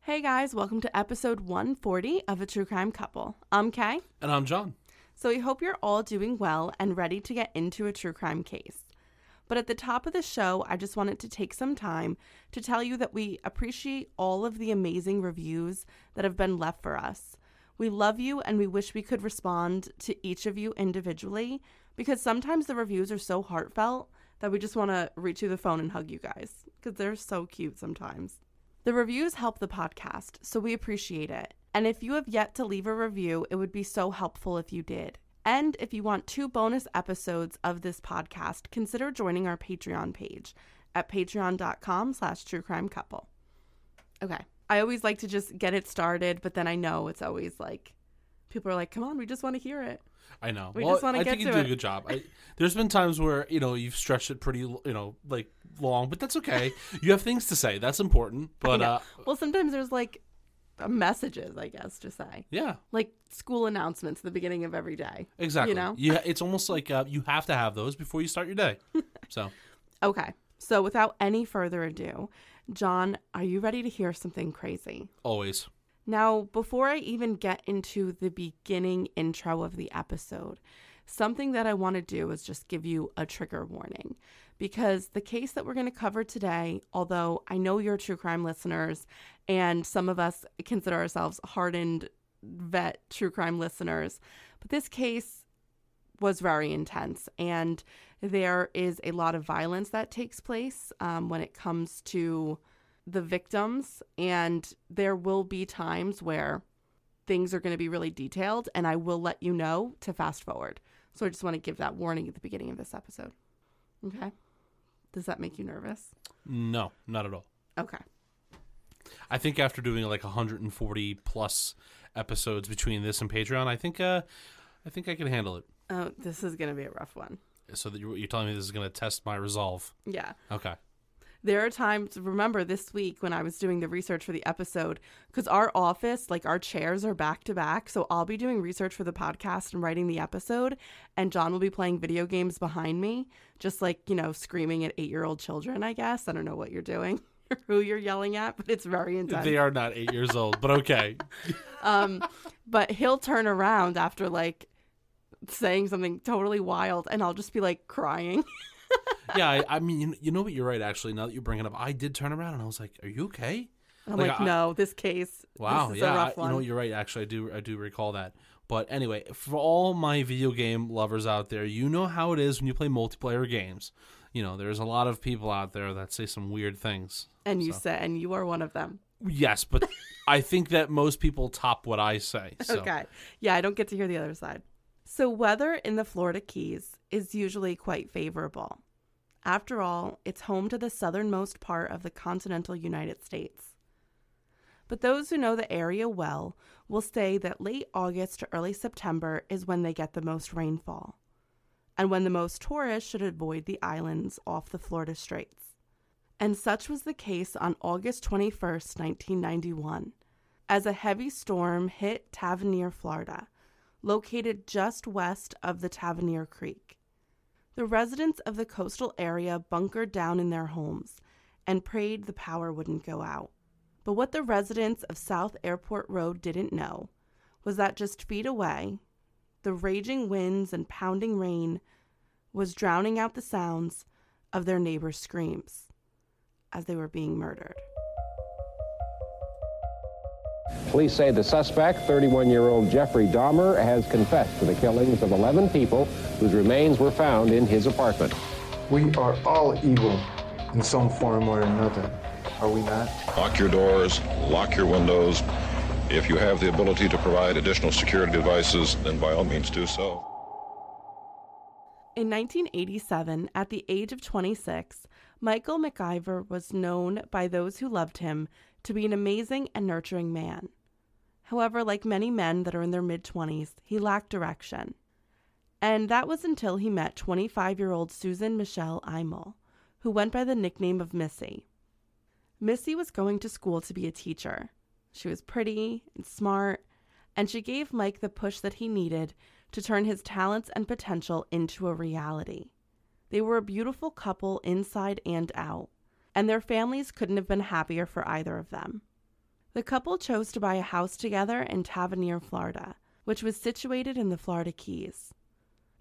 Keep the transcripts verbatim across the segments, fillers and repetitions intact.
Hey guys, welcome to episode one forty of A True Crime Couple. I'm Kay. And I'm John. So we hope you're all doing well and ready to get into a true crime case. But at the top of the show, I just wanted to take some time to tell you that we appreciate all of the amazing reviews that have been left for us. We love you and we wish we could respond to each of you individually, because sometimes the reviews are so heartfelt that we just want to reach you the phone and hug you guys because they're so cute sometimes. The reviews help the podcast, so we appreciate it. And if you have yet to leave a review, it would be so helpful if you did. And if you want two bonus episodes of this podcast, consider joining our Patreon page at patreon dot com slash true crime couple. Okay. I always like to just get it started, but then I know it's always like, people are like, come on, we just want to hear it. I know. We well, just want to get to it. I think you do a good job. I, there's been times where, you know, you've stretched it pretty, you know, like long, but that's okay. You have things to say. That's important. But uh, well, sometimes there's like, messages, I guess, to say. Yeah. Like school announcements at the beginning of every day. Exactly. You know? Yeah, it's almost like uh, you have to have those before you start your day. So. Okay. So without any further ado, John, are you ready to hear something crazy? Always. Now, before I even get into the beginning intro of the episode, something that I want to do is just give you a trigger warning, because the case that we're going to cover today, although I know you're true crime listeners and some of us consider ourselves hardened vet true crime listeners, but this case was very intense and there is a lot of violence that takes place um, when it comes to the victims, and there will be times where things are going to be really detailed and I will let you know to fast forward. So I just want to give that warning at the beginning of this episode. Okay. Does that make you nervous? No, not at all. Okay. I think after doing like one hundred forty plus episodes between this and Patreon, I think uh, I think I can handle it. Oh, this is going to be a rough one. So that you're telling me this is going to test my resolve? Yeah. Okay. There are times, remember this week when I was doing the research for the episode, because our office, like our chairs are back to back. So I'll be doing research for the podcast and writing the episode, and John will be playing video games behind me, just like, you know, screaming at eight-year-old children, I guess. I don't know what you're doing or who you're yelling at, but it's very intense. They are not eight years old, but okay. um, but he'll turn around after like saying something totally wild and I'll just be like crying. Yeah, I, I mean, you, you know what? You're right, actually. Now that you bring it up, I did turn around and I was like, "Are you okay?" And I'm like, like I, "No, this case. Wow, this is yeah, a rough one." I, you know, you're right. Actually, I do, I do recall that. But anyway, for all my video game lovers out there, you know how it is when you play multiplayer games. You know, there's a lot of people out there that say some weird things, and you so. say, and you are one of them. Yes, but I think that most people top what I say. So. Okay, yeah, I don't get to hear the other side. So weather in the Florida Keys is usually quite favorable. After all, it's home to the southernmost part of the continental United States. But those who know the area well will say that late August to early September is when they get the most rainfall, and when the most tourists should avoid the islands off the Florida Straits. And such was the case on August twenty-first, nineteen ninety-one, as a heavy storm hit Tavernier, Florida, located just west of the Tavernier Creek. The residents of the coastal area bunkered down in their homes and prayed the power wouldn't go out. But what the residents of South Airport Road didn't know was that just feet away, the raging winds and pounding rain was drowning out the sounds of their neighbors' screams as they were being murdered. Police say the suspect, thirty-one-year-old Jeffrey Dahmer, has confessed to the killings of eleven people whose remains were found in his apartment. We are all evil in some form or another, are we not? Lock your doors, lock your windows. If you have the ability to provide additional security devices, then by all means do so. In nineteen eighty-seven, at the age of twenty-six, Michael MacIvor was known by those who loved him to be an amazing and nurturing man. However, like many men that are in their mid-twenties, he lacked direction. And that was until he met twenty-five-year-old Susan Michelle Imel, who went by the nickname of Missy. Missy was going to school to be a teacher. She was pretty and smart, and she gave Mike the push that he needed to turn his talents and potential into a reality. They were a beautiful couple inside and out, and their families couldn't have been happier for either of them. The couple chose to buy a house together in Tavernier, Florida, which was situated in the Florida Keys.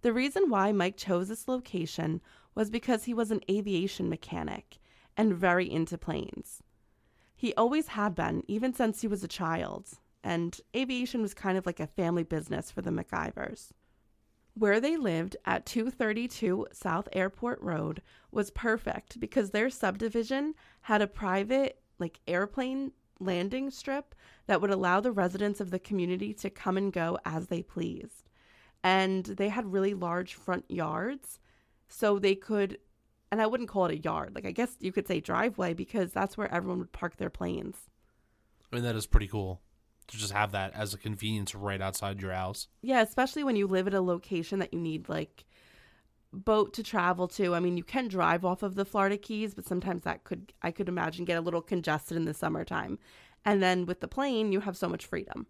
The reason why Mike chose this location was because he was an aviation mechanic and very into planes. He always had been, even since he was a child, and aviation was kind of like a family business for the MacIvors. Where they lived at two thirty-two South Airport Road was perfect because their subdivision had a private, like, airplane landing strip that would allow the residents of the community to come and go as they pleased. And they had really large front yards, so they could, and I wouldn't call it a yard, like, I guess you could say driveway, because that's where everyone would park their planes. I mean, that is pretty cool. To just have that as a convenience right outside your house. Yeah, especially when you live at a location that you need, like, boat to travel to. I mean, you can drive off of the Florida Keys, but sometimes that could, I could imagine, get a little congested in the summertime. And then with the plane, you have so much freedom.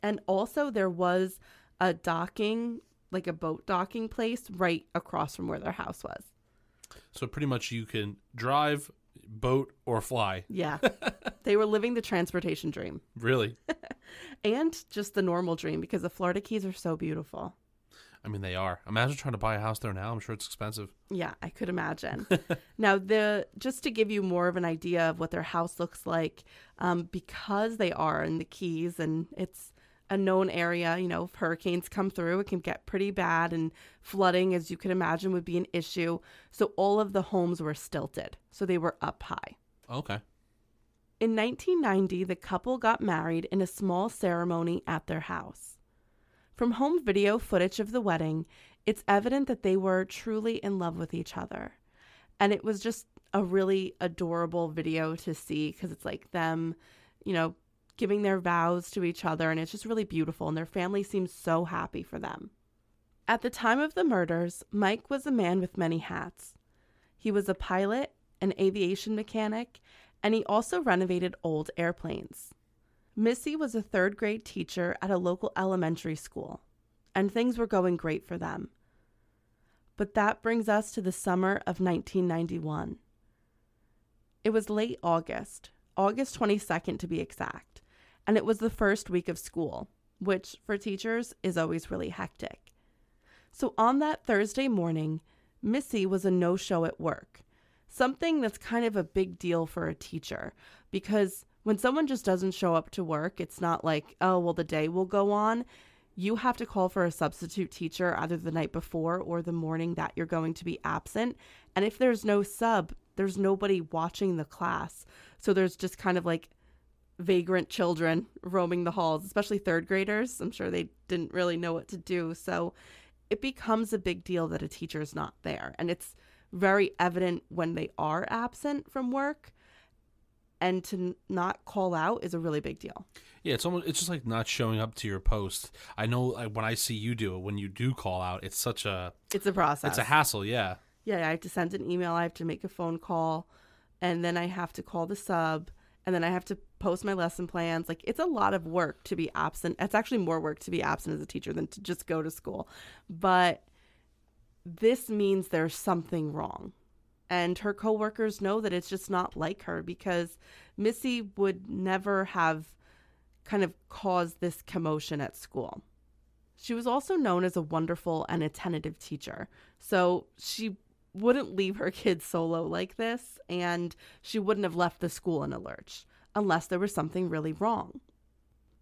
And also there was a docking, like a boat docking place right across from where their house was. So pretty much you can drive, boat, or fly. Yeah. They were living the transportation dream. Really? And just the normal dream, because the Florida Keys are so beautiful. I mean, they are. Imagine trying to buy a house there now. I'm sure it's expensive. Yeah, I could imagine. Now, the just to give you more of an idea of what their house looks like, um, because they are in the Keys and it's a known area, you know, if hurricanes come through, it can get pretty bad, and flooding, as you can imagine, would be an issue. So all of the homes were stilted, so they were up high. Okay. In nineteen ninety, the couple got married in a small ceremony at their house. From home video footage of the wedding, it's evident that they were truly in love with each other. And it was just a really adorable video to see, because it's like them, you know, giving their vows to each other, and it's just really beautiful, and their family seems so happy for them. At the time of the murders, Mike was a man with many hats. He was a pilot, an aviation mechanic, and he also renovated old airplanes. Missy was a third grade teacher at a local elementary school, and things were going great for them. But that brings us to the summer of nineteen ninety-one. It was late August, August twenty-second to be exact, and it was the first week of school, which for teachers is always really hectic. So on that Thursday morning, Missy was a no-show at work. Something that's kind of a big deal for a teacher, because when someone just doesn't show up to work, it's not like, oh, well, the day will go on. You have to call for a substitute teacher either the night before or the morning that you're going to be absent. And if there's no sub, there's nobody watching the class. So there's just kind of like vagrant children roaming the halls, especially third graders. I'm sure they didn't really know what to do. So it becomes a big deal that a teacher is not there. And it's very evident when they are absent from work, and to not call out is a really big deal. Yeah, it's almost, it's just like not showing up to your post. I know, like, when I see you do it, when you do call out, it's such a... It's a process. It's a hassle, yeah. Yeah, I have to send an email, I have to make a phone call, and then I have to call the sub, and then I have to post my lesson plans. Like, it's a lot of work to be absent. It's actually more work to be absent as a teacher than to just go to school. But this means there's something wrong. And her coworkers know that it's just not like her, because Missy would never have kind of caused this commotion at school. She was also known as a wonderful and attentive teacher. So she wouldn't leave her kids solo like this, and she wouldn't have left the school in a lurch unless there was something really wrong.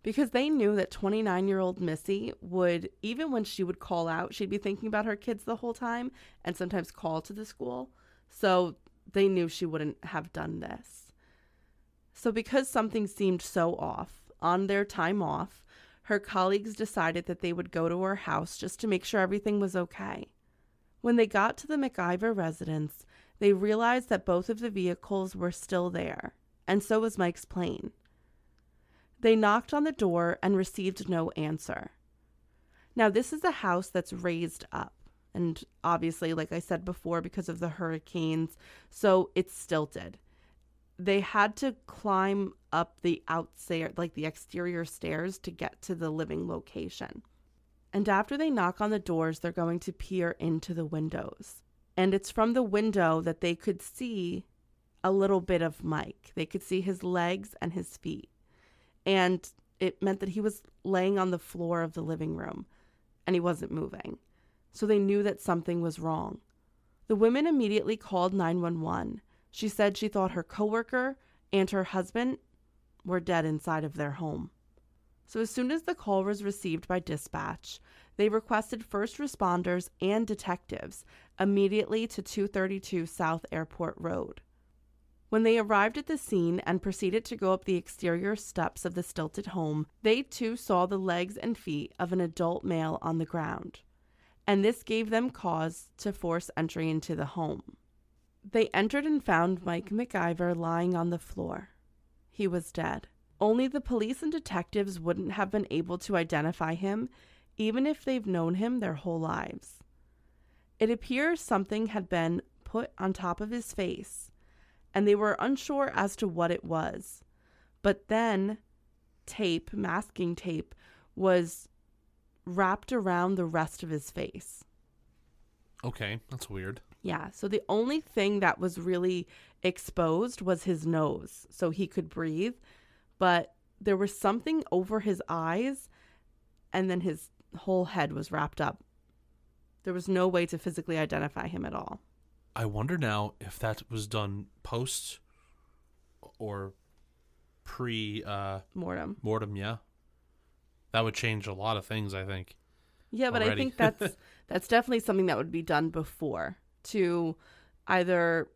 Because they knew that twenty-nine-year-old Missy would, even when she would call out, she'd be thinking about her kids the whole time and sometimes call to the school. So they knew she wouldn't have done this. So because something seemed so off, on their time off, her colleagues decided that they would go to her house just to make sure everything was okay. When they got to the MacIvor residence, they realized that both of the vehicles were still there, and so was Mike's plane. They knocked on the door and received no answer. Now, this is a house that's raised up, and obviously, like I said before, because of the hurricanes, so it's stilted. They had to climb up the outside, like the exterior stairs, to get to the living location. And after they knock on the doors, they're going to peer into the windows. And it's from the window that they could see a little bit of Mike. They could see his legs and his feet. And it meant that he was laying on the floor of the living room, and he wasn't moving. So they knew that something was wrong. The women immediately called nine one one. She said she thought her coworker and her husband were dead inside of their home. So as soon as the call was received by dispatch, they requested first responders and detectives immediately to two thirty-two South Airport Road. When they arrived at the scene and proceeded to go up the exterior steps of the stilted home, they too saw the legs and feet of an adult male on the ground, and this gave them cause to force entry into the home. They entered and found Mike MacIvor lying on the floor. He was dead. Only the police and detectives wouldn't have been able to identify him, even if they've known him their whole lives. It appears something had been put on top of his face, and they were unsure as to what it was. But then tape, masking tape, was wrapped around the rest of his face. Okay, that's weird. Yeah, so the only thing that was really exposed was his nose, so he could breathe. But there was something over his eyes, and then his whole head was wrapped up. There was no way to physically identify him at all. I wonder now if that was done post or pre uh, mortem. Mortem, yeah. That would change a lot of things, I think. Yeah, but already. I think that's that's definitely something that would be done before, to either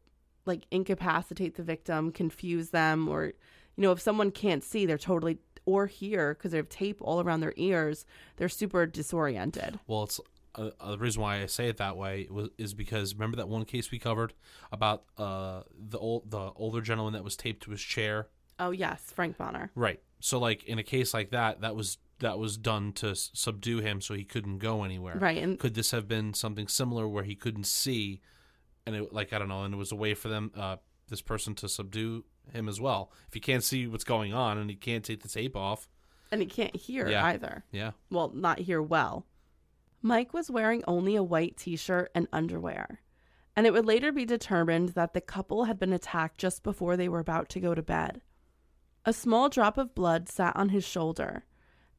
like incapacitate the victim, confuse them, or, you know, if someone can't see, they're totally, or hear, because they have tape all around their ears, they're super disoriented. Well, it's uh, the reason why I say it that way was, is because remember that one case we covered about uh, the old the older gentleman that was taped to his chair? Oh, yes, Frank Bonner. Right. So, like, in a case like that, that was that was done to s- subdue him so he couldn't go anywhere. Right. And could this have been something similar where he couldn't see, and it, like, I don't know, and it was a way for them, uh, this person to subdue him as well? If he can't see what's going on and he can't take the tape off. And he can't hear yeah. either. Yeah. Well, not hear well. Mike was wearing only a white t-shirt and underwear, and it would later be determined that the couple had been attacked just before they were about to go to bed. A small drop of blood sat on his shoulder,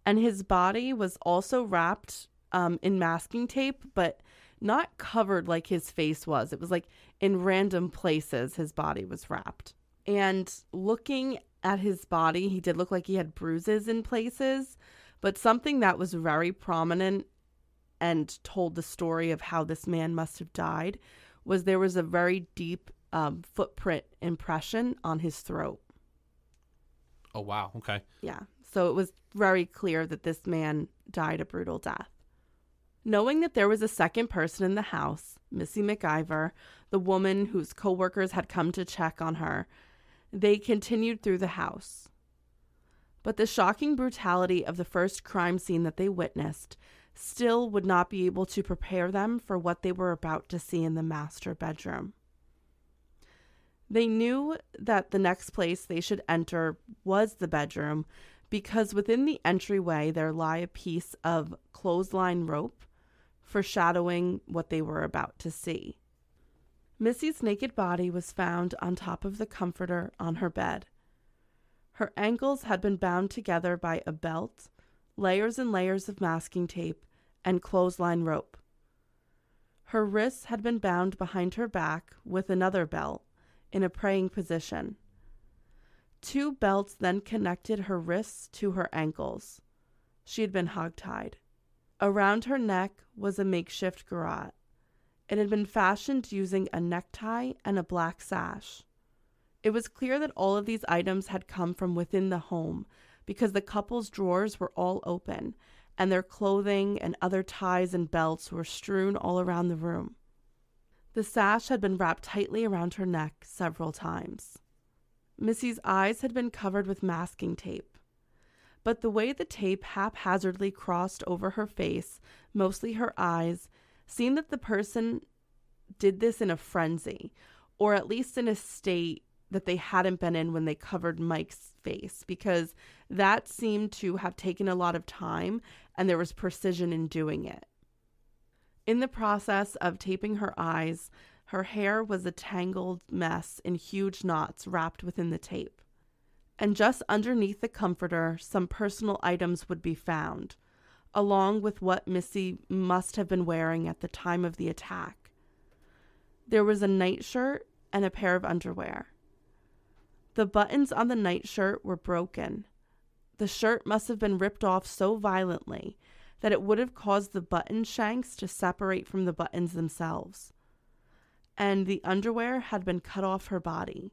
and his body was also wrapped um, in masking tape, but not covered like his face was. It was like in random places his body was wrapped. And looking at his body, he did look like he had bruises in places, but something that was very prominent and told the story of how this man must have died was there was a very deep um, footprint impression on his throat. Oh, wow. Okay. Yeah. So it was very clear that this man died a brutal death. Knowing that there was a second person in the house, Missy MacIvor, the woman whose co-workers had come to check on her, they continued through the house. But the shocking brutality of the first crime scene that they witnessed still would not be able to prepare them for what they were about to see in the master bedroom. They knew that the next place they should enter was the bedroom, because within the entryway there lay a piece of clothesline rope, foreshadowing what they were about to see. Missy's naked body was found on top of the comforter on her bed. Her ankles had been bound together by a belt, layers and layers of masking tape, and clothesline rope. Her wrists had been bound behind her back with another belt in a praying position. Two belts then connected her wrists to her ankles. She had been hogtied. Around her neck was a makeshift garrote. It had been fashioned using a necktie and a black sash. It was clear that all of these items had come from within the home, because the couple's drawers were all open, and their clothing and other ties and belts were strewn all around the room. The sash had been wrapped tightly around her neck several times. Missy's eyes had been covered with masking tape, but the way the tape haphazardly crossed over her face, mostly her eyes, seemed that the person did this in a frenzy, or at least in a state that they hadn't been in when they covered Mike's face, because that seemed to have taken a lot of time and there was precision in doing it. In the process of taping her eyes, her hair was a tangled mess in huge knots wrapped within the tape. And just underneath the comforter, some personal items would be found, along with what Missy must have been wearing at the time of the attack. There was a nightshirt and a pair of underwear. The buttons on the nightshirt were broken. The shirt must have been ripped off so violently that it would have caused the button shanks to separate from the buttons themselves. And the underwear had been cut off her body,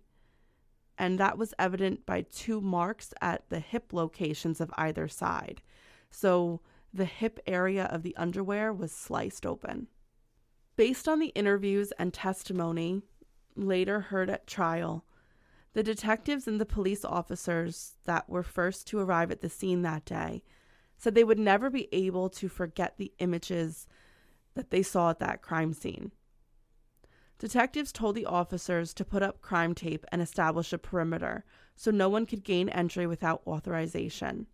and that was evident by two marks at the hip locations of either side. So the hip area of the underwear was sliced open. Based on the interviews and testimony later heard at trial, the detectives and the police officers that were first to arrive at the scene that day said they would never be able to forget the images that they saw at that crime scene. Detectives told the officers to put up crime tape and establish a perimeter so no one could gain entry without authorization.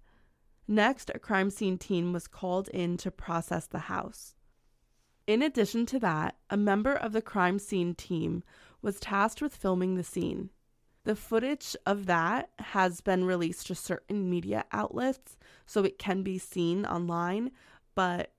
Next, a crime scene team was called in to process the house. In addition to that, a member of the crime scene team was tasked with filming the scene. The footage of that has been released to certain media outlets, so it can be seen online, but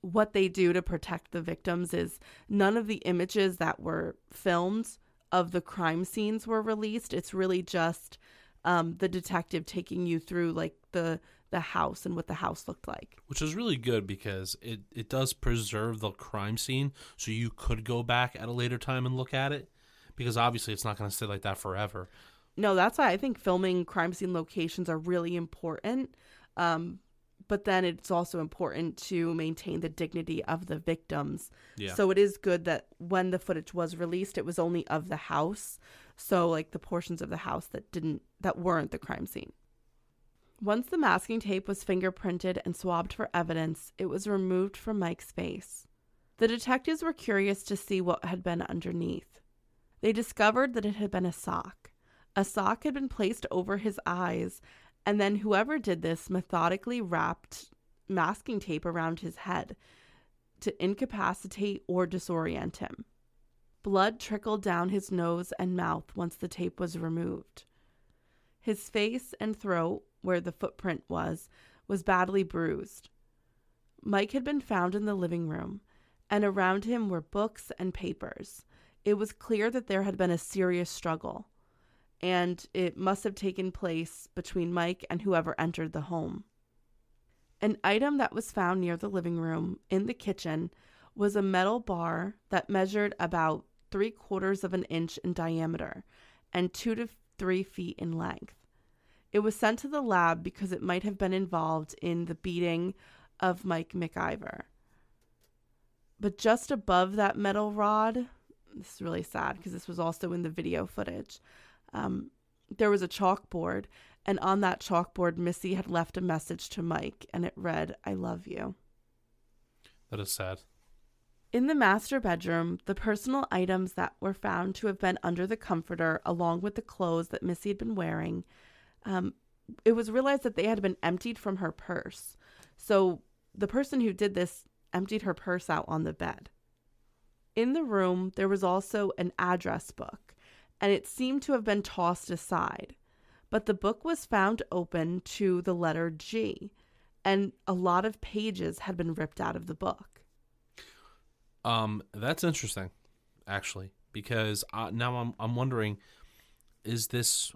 what they do to protect the victims is none of the images that were filmed of the crime scenes were released. It's really just um, the detective taking you through like the the house and what the house looked like. Which is really good because it, it does preserve the crime scene, so you could go back at a later time and look at it. Because obviously it's not going to stay like that forever. No, that's why I think filming crime scene locations are really important. Um, but then it's also important to maintain the dignity of the victims. Yeah. So it is good that when the footage was released, it was only of the house. So like the portions of the house that didn't, that weren't the crime scene. Once the masking tape was fingerprinted and swabbed for evidence, it was removed from Mike's face. The detectives were curious to see what had been underneath. They discovered that it had been a sock. A sock had been placed over his eyes, and then whoever did this methodically wrapped masking tape around his head to incapacitate or disorient him. Blood trickled down his nose and mouth once the tape was removed. His face and throat, where the footprint was, was badly bruised. Mike had been found in the living room, and around him were books and papers. It was clear that there had been a serious struggle, and it must have taken place between Mike and whoever entered the home. An item that was found near the living room, in the kitchen, was a metal bar that measured about three quarters of an inch in diameter and two to three feet in length. It was sent to the lab because it might have been involved in the beating of Mike MacIvor. But just above that metal rod... This is really sad because this was also in the video footage. Um, there was a chalkboard, and on that chalkboard, Missy had left a message to Mike, and it read, "I love you." That is sad. In the master bedroom, the personal items that were found to have been under the comforter, along with the clothes that Missy had been wearing, um, it was realized that they had been emptied from her purse. So the person who did this emptied her purse out on the bed. In the room, there was also an address book, and it seemed to have been tossed aside. But the book was found open to the letter G, and a lot of pages had been ripped out of the book. Um, that's interesting, actually, because I, now I'm I'm wondering, is this?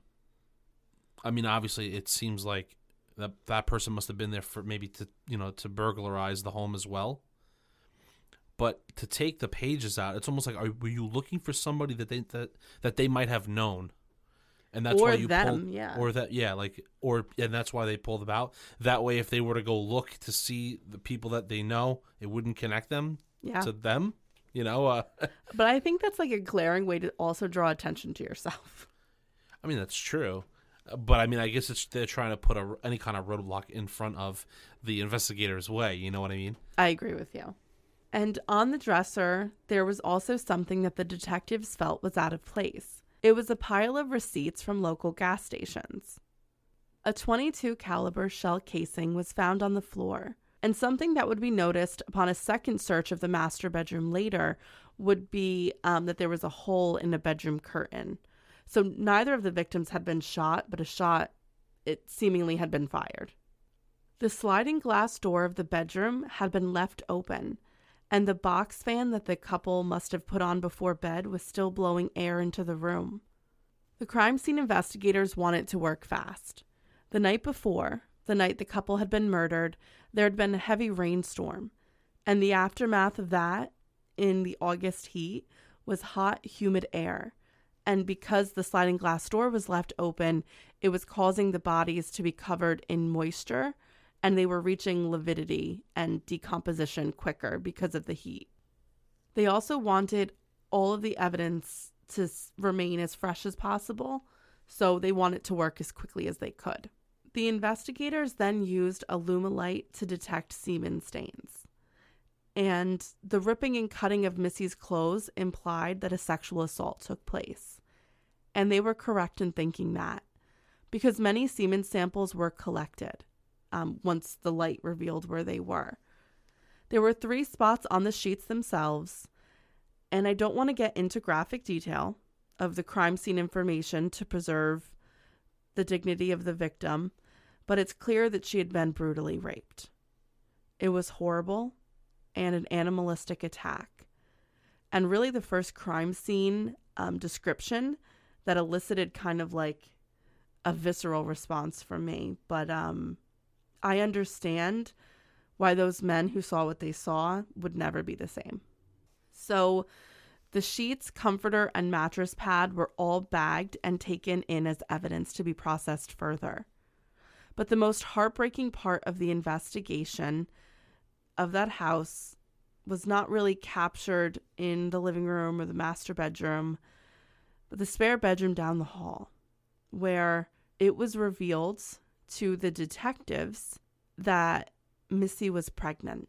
I mean, obviously, it seems like that that person must have been there for maybe to you know to burglarize the home as well. But to take the pages out, it's almost like, are, were you looking for somebody that they that, that they might have known, and that's or why you them, pulled, yeah, or that, yeah, like, or and that's why they pulled them out. That way, if they were to go look to see the people that they know, it wouldn't connect them yeah. to them, you know. Uh, but I think that's like a glaring way to also draw attention to yourself. I mean, that's true. But, I mean, I guess it's, they're trying to put a, any kind of roadblock in front of the investigator's way. You know what I mean? I agree with you. And on the dresser, there was also something that the detectives felt was out of place. It was a pile of receipts from local gas stations. A point two two caliber shell casing was found on the floor, and something that would be noticed upon a second search of the master bedroom later would be um, that there was a hole in a bedroom curtain. So neither of the victims had been shot, but a shot, it seemingly had been fired. The sliding glass door of the bedroom had been left open, and the box fan that the couple must have put on before bed was still blowing air into the room. The crime scene investigators wanted to work fast. The night before, the night the couple had been murdered, there had been a heavy rainstorm, and the aftermath of that, in the August heat, was hot, humid air. And because the sliding glass door was left open, it was causing the bodies to be covered in moisture, and they were reaching lividity and decomposition quicker because of the heat. They also wanted all of the evidence to remain as fresh as possible, so they wanted to work as quickly as they could. The investigators then used a Lumilite to detect semen stains, and the ripping and cutting of Missy's clothes implied that a sexual assault took place. And they were correct in thinking that, because many semen samples were collected. Um, once the light revealed where they were. There were three spots on the sheets themselves, and I don't want to get into graphic detail of the crime scene information to preserve the dignity of the victim, but it's clear that she had been brutally raped. It was horrible and an animalistic attack, and really the first crime scene um, description that elicited kind of like a visceral response from me, but um. I understand why those men who saw what they saw would never be the same. So the sheets, comforter, and mattress pad were all bagged and taken in as evidence to be processed further. But the most heartbreaking part of the investigation of that house was not really captured in the living room or the master bedroom, but the spare bedroom down the hall, where it was revealed to the detectives that Missy was pregnant.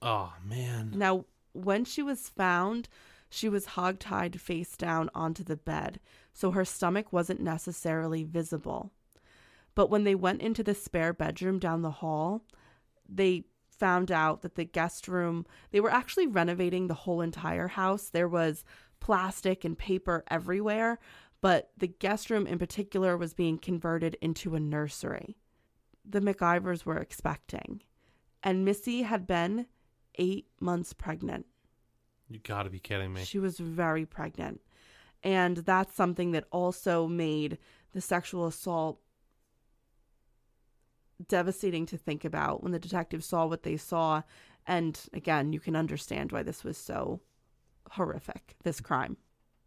Oh, man. Now, when she was found, she was hogtied face down onto the bed, so her stomach wasn't necessarily visible. But when they went into the spare bedroom down the hall, they found out that the guest room, they were actually renovating the whole entire house. There was plastic and paper everywhere, but the guest room in particular was being converted into a nursery. The MacIvors were expecting, and Missy had been eight months pregnant. You gotta be kidding me. She was very pregnant. And that's something that also made the sexual assault devastating to think about when the detectives saw what they saw. And again, you can understand why this was so horrific, this crime.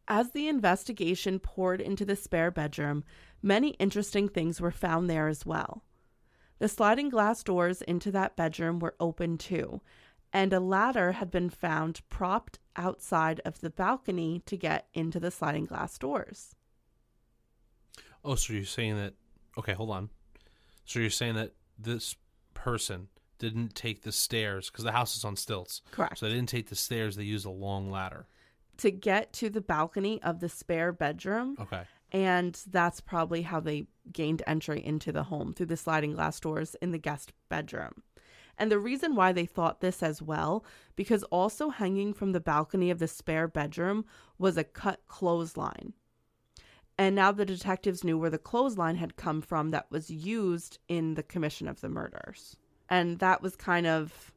As the investigation poured into the spare bedroom, many interesting things were found there as well. The sliding glass doors into that bedroom were open too, and a ladder had been found propped outside of the balcony to get into the sliding glass doors. Oh, so you're saying that... Okay, hold on. So you're saying that this person didn't take the stairs, because the house is on stilts. Correct. So they didn't take the stairs, they used a long ladder. To get to the balcony of the spare bedroom. Okay. And that's probably how they gained entry into the home, through the sliding glass doors in the guest bedroom. And the reason why they thought this as well, because also hanging from the balcony of the spare bedroom was a cut clothesline. And now the detectives knew where the clothesline had come from that was used in the commission of the murders. And that was kind of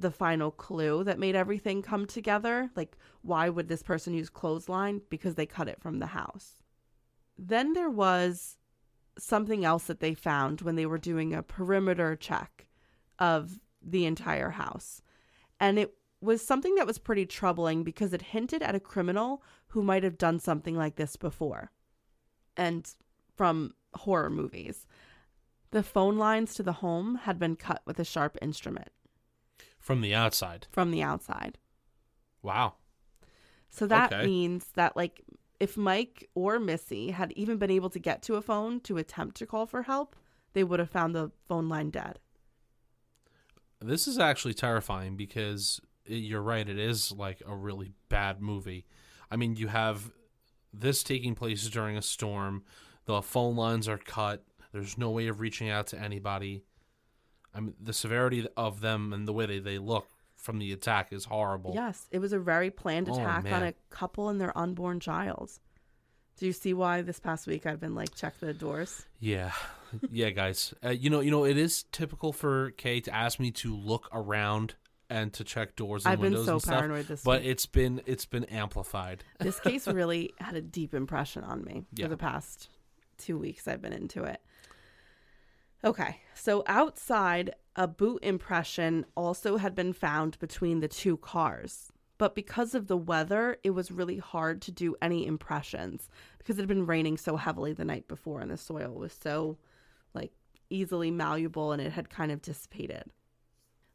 the final clue that made everything come together. Like, why would this person use clothesline? Because they cut it from the house. Then there was something else that they found when they were doing a perimeter check of the entire house. And it was something that was pretty troubling because it hinted at a criminal who might have done something like this before, and from horror movies. The phone lines to the home had been cut with a sharp instrument. From the outside. From the outside. Wow. So that okay. means that, like, if Mike or Missy had even been able to get to a phone to attempt to call for help, they would have found the phone line dead. This is actually terrifying because you're right. It is like a really bad movie. I mean, you have this taking place during a storm. The phone lines are cut. There's no way of reaching out to anybody. I mean, the severity of them and the way they, they look from the attack is horrible. Yes, it was a very planned attack oh, on a couple and their unborn child. Do you see why this past week I've been like, check the doors? Yeah. Yeah, guys. Uh, you know, you know, it is typical for Kay to ask me to look around and to check doors and I've windows so and stuff. I've been so paranoid this but week. But it's been, it's been amplified. This case really had a deep impression on me yeah. for the past two weeks I've been into it. Okay, so outside, a boot impression also had been found between the two cars. But because of the weather, it was really hard to do any impressions because it had been raining so heavily the night before and the soil was so, like, easily malleable and it had kind of dissipated.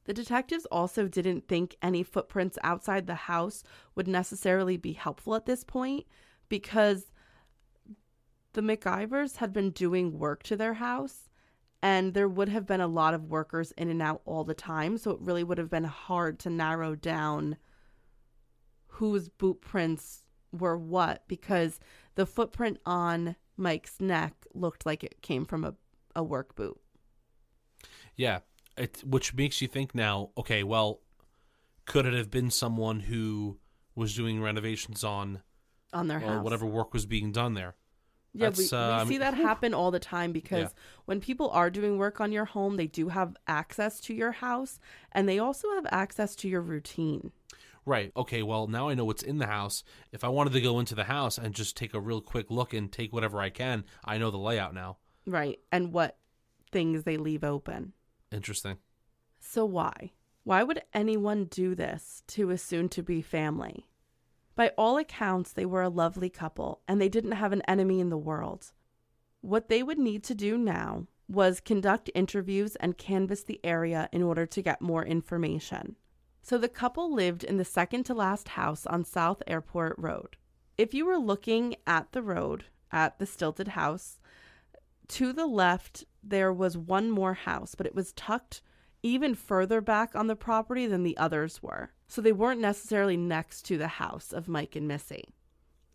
The detectives also didn't think any footprints outside the house would necessarily be helpful at this point because the MacIvors had been doing work to their house. And there would have been a lot of workers in and out all the time, so it really would have been hard to narrow down whose boot prints were what, because the footprint on Mike's neck looked like it came from a, a work boot. Yeah, it, which makes you think now, okay, well, could it have been someone who was doing renovations on, on their house, or whatever work was being done there? Yeah, we, uh, we see that happen all the time because yeah. when people are doing work on your home, they do have access to your house and they also have access to your routine. Right. Okay, well, now I know what's in the house. If I wanted to go into the house and just take a real quick look and take whatever I can, I know the layout now. Right. And what things they leave open. Interesting. So why? Why would anyone do this to a soon-to-be family? By all accounts, they were a lovely couple, and they didn't have an enemy in the world. What they would need to do now was conduct interviews and canvass the area in order to get more information. So the couple lived in the second-to-last house on South Airport Road. If you were looking at the road, at the stilted house, to the left there was one more house, but it was tucked even further back on the property than the others were. So they weren't necessarily next to the house of Mike and Missy.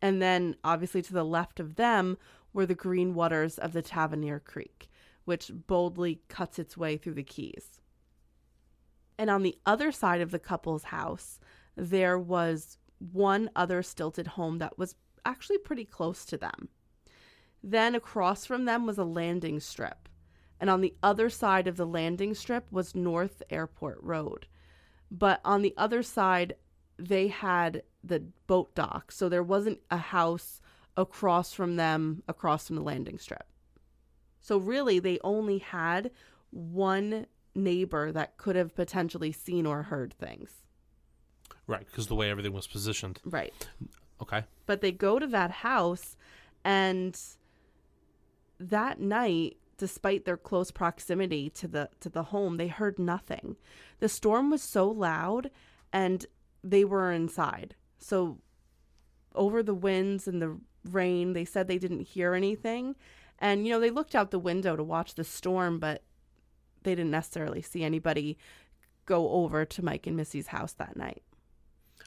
And then, obviously, to the left of them were the green waters of the Tavernier Creek, which boldly cuts its way through the Keys. And on the other side of the couple's house, there was one other stilted home that was actually pretty close to them. Then across from them was a landing strip. And on the other side of the landing strip was North Airport Road. But on the other side, they had the boat dock. So there wasn't a house across from them, across from the landing strip. So really, they only had one neighbor that could have potentially seen or heard things. Right, because the way everything was positioned. Right. Okay. But they go to that house, and that night, despite their close proximity to the to the home, they heard nothing. The storm was so loud, and they were inside. So over the winds and the rain, they said they didn't hear anything. And, you know, they looked out the window to watch the storm, but they didn't necessarily see anybody go over to Mike and Missy's house that night.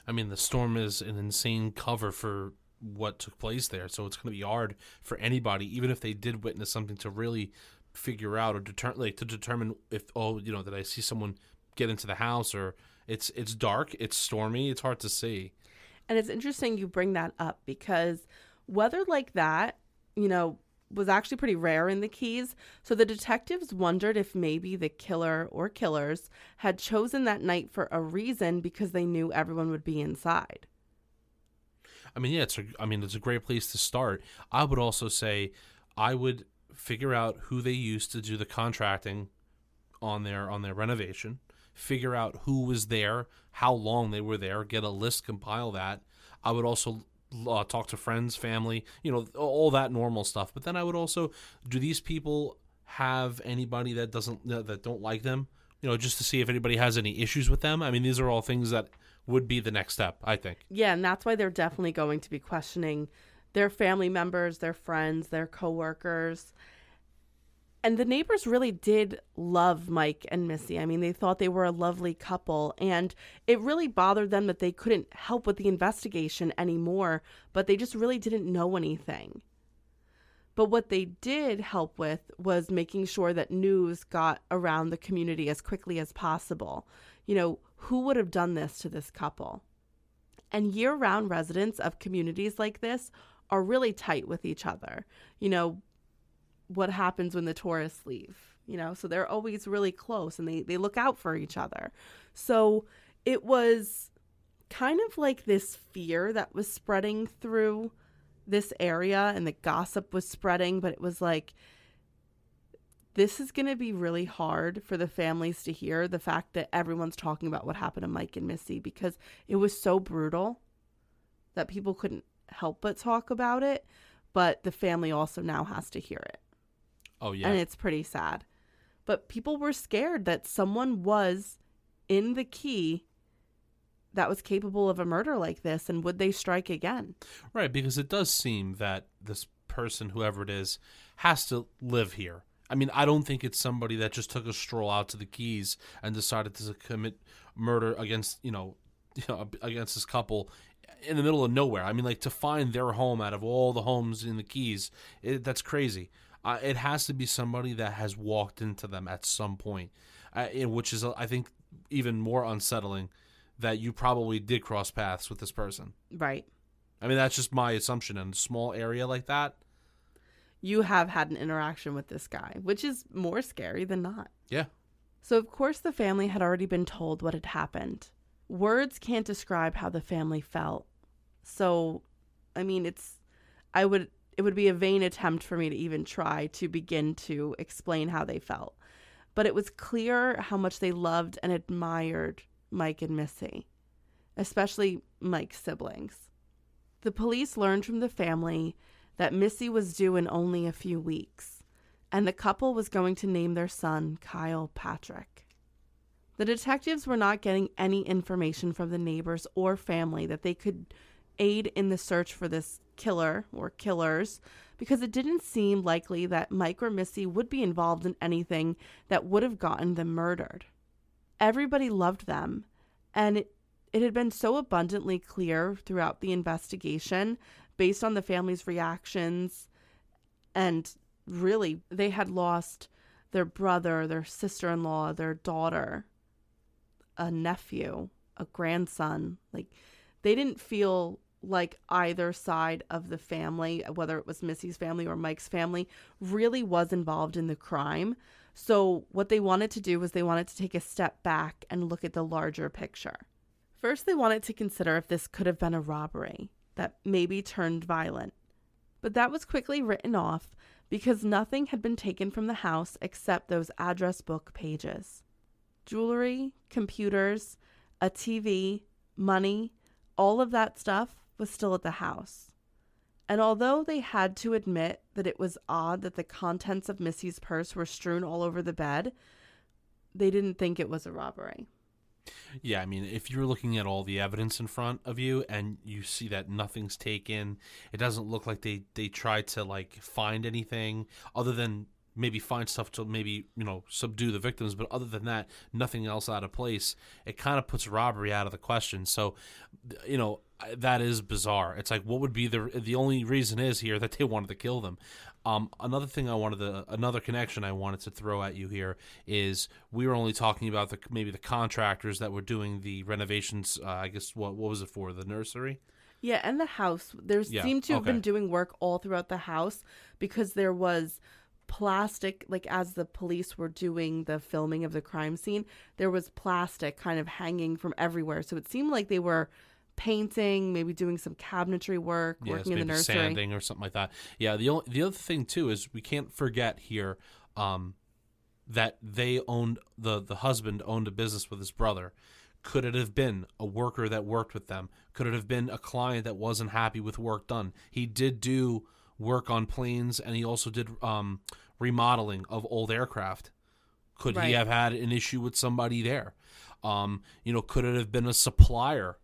I mean, the storm is an insane cover for what took place there, so it's going to be hard for anybody, even if they did witness something, to really figure out or deter- like to determine if, oh, you know, did I see someone get into the house? Or it's it's dark, it's stormy, it's hard to see. And it's interesting you bring that up because weather like that, you know, was actually pretty rare in the Keys. So the detectives wondered if maybe the killer or killers had chosen that night for a reason because they knew everyone would be inside. I mean, yeah, it's a, I mean, it's a great place to start. I would also say I would figure out who they used to do the contracting on their on their renovation, figure out who was there, how long they were there, get a list, compile that. I would also uh, talk to friends, family, you know, all that normal stuff. But then I would also, do these people have anybody that doesn't that don't like them? You know, just to see if anybody has any issues with them. I mean, these are all things that would be the next step, I think. Yeah, and that's why they're definitely going to be questioning their family members, their friends, their coworkers. And the neighbors really did love Mike and Missy. I mean, they thought they were a lovely couple, and it really bothered them that they couldn't help with the investigation anymore, but they just really didn't know anything. But what they did help with was making sure that news got around the community as quickly as possible. You know, who would have done this to this couple? And year-round residents of communities like this are really tight with each other. You know, what happens when the tourists leave, you know, so they're always really close and they, they look out for each other. So it was kind of like this fear that was spreading through this area, and the gossip was spreading, but it was like, this is going to be really hard for the families to hear the fact that everyone's talking about what happened to Mike and Missy, because it was so brutal that people couldn't help but talk about it. But the family also now has to hear it. Oh, yeah. And it's pretty sad. But people were scared that someone was in the key that was capable of a murder like this, and would they strike again? Right, because it does seem that this person, whoever it is, has to live here. I mean, I don't think it's somebody that just took a stroll out to the Keys and decided to commit murder against, you know, you know against this couple in the middle of nowhere. I mean, like, to find their home out of all the homes in the Keys, it, that's crazy. Uh, it has to be somebody that has walked into them at some point, uh, which is, uh, I think, even more unsettling, that you probably did cross paths with this person. Right. I mean, that's just my assumption. In a small area like that, you have had an interaction with this guy, which is more scary than not. Yeah. So, of course, the family had already been told what had happened. Words can't describe how the family felt. So, I mean, it's, I would, it would be a vain attempt for me to even try to begin to explain how they felt. But it was clear how much they loved and admired Mike and Missy, especially Mike's siblings. The police learned from the family that Missy was due in only a few weeks, and the couple was going to name their son Kyle Patrick. The detectives were not getting any information from the neighbors or family that they could aid in the search for this killer or killers, because it didn't seem likely that Mike or Missy would be involved in anything that would have gotten them murdered. Everybody loved them, and it, it had been so abundantly clear throughout the investigation, based on the family's reactions, and really, they had lost their brother, their sister-in-law, their daughter, a nephew, a grandson. Like, they didn't feel like either side of the family, whether it was Missy's family or Mike's family, really was involved in the crime. So what they wanted to do was they wanted to take a step back and look at the larger picture. First, they wanted to consider if this could have been a robbery that maybe turned violent. But that was quickly written off because nothing had been taken from the house except those address book pages. Jewelry, computers, a T V, money, all of that stuff was still at the house. And although they had to admit that it was odd that the contents of Missy's purse were strewn all over the bed, they didn't think it was a robbery. Yeah, I mean, if you're looking at all the evidence in front of you and you see that nothing's taken, it doesn't look like they, they tried to, like, find anything other than maybe find stuff to maybe, you know, subdue the victims. But other than that, nothing else out of place. It kind of puts robbery out of the question. So, you know, that is bizarre. It's like, what would be the the only reason is here that they wanted to kill them. Um, another thing I wanted to, another connection I wanted to throw at you here is we were only talking about the maybe the contractors that were doing the renovations. Uh, I guess what what was it for, the nursery? Yeah, and the house. There yeah, seemed to have okay. been doing work all throughout the house, because there was plastic, like as the police were doing the filming of the crime scene, there was plastic kind of hanging from everywhere. So it seemed like they were painting, maybe doing some cabinetry work, yes, working in the nursery, sanding or something like that. Yeah. The only, the other thing too is we can't forget here um, that they owned the the husband owned a business with his brother. Could it have been a worker that worked with them? Could it have been a client that wasn't happy with work done? He did do work on planes, and he also did um, remodeling of old aircraft. Could right. he have had an issue with somebody there? Um, you know, could it have been a supplier?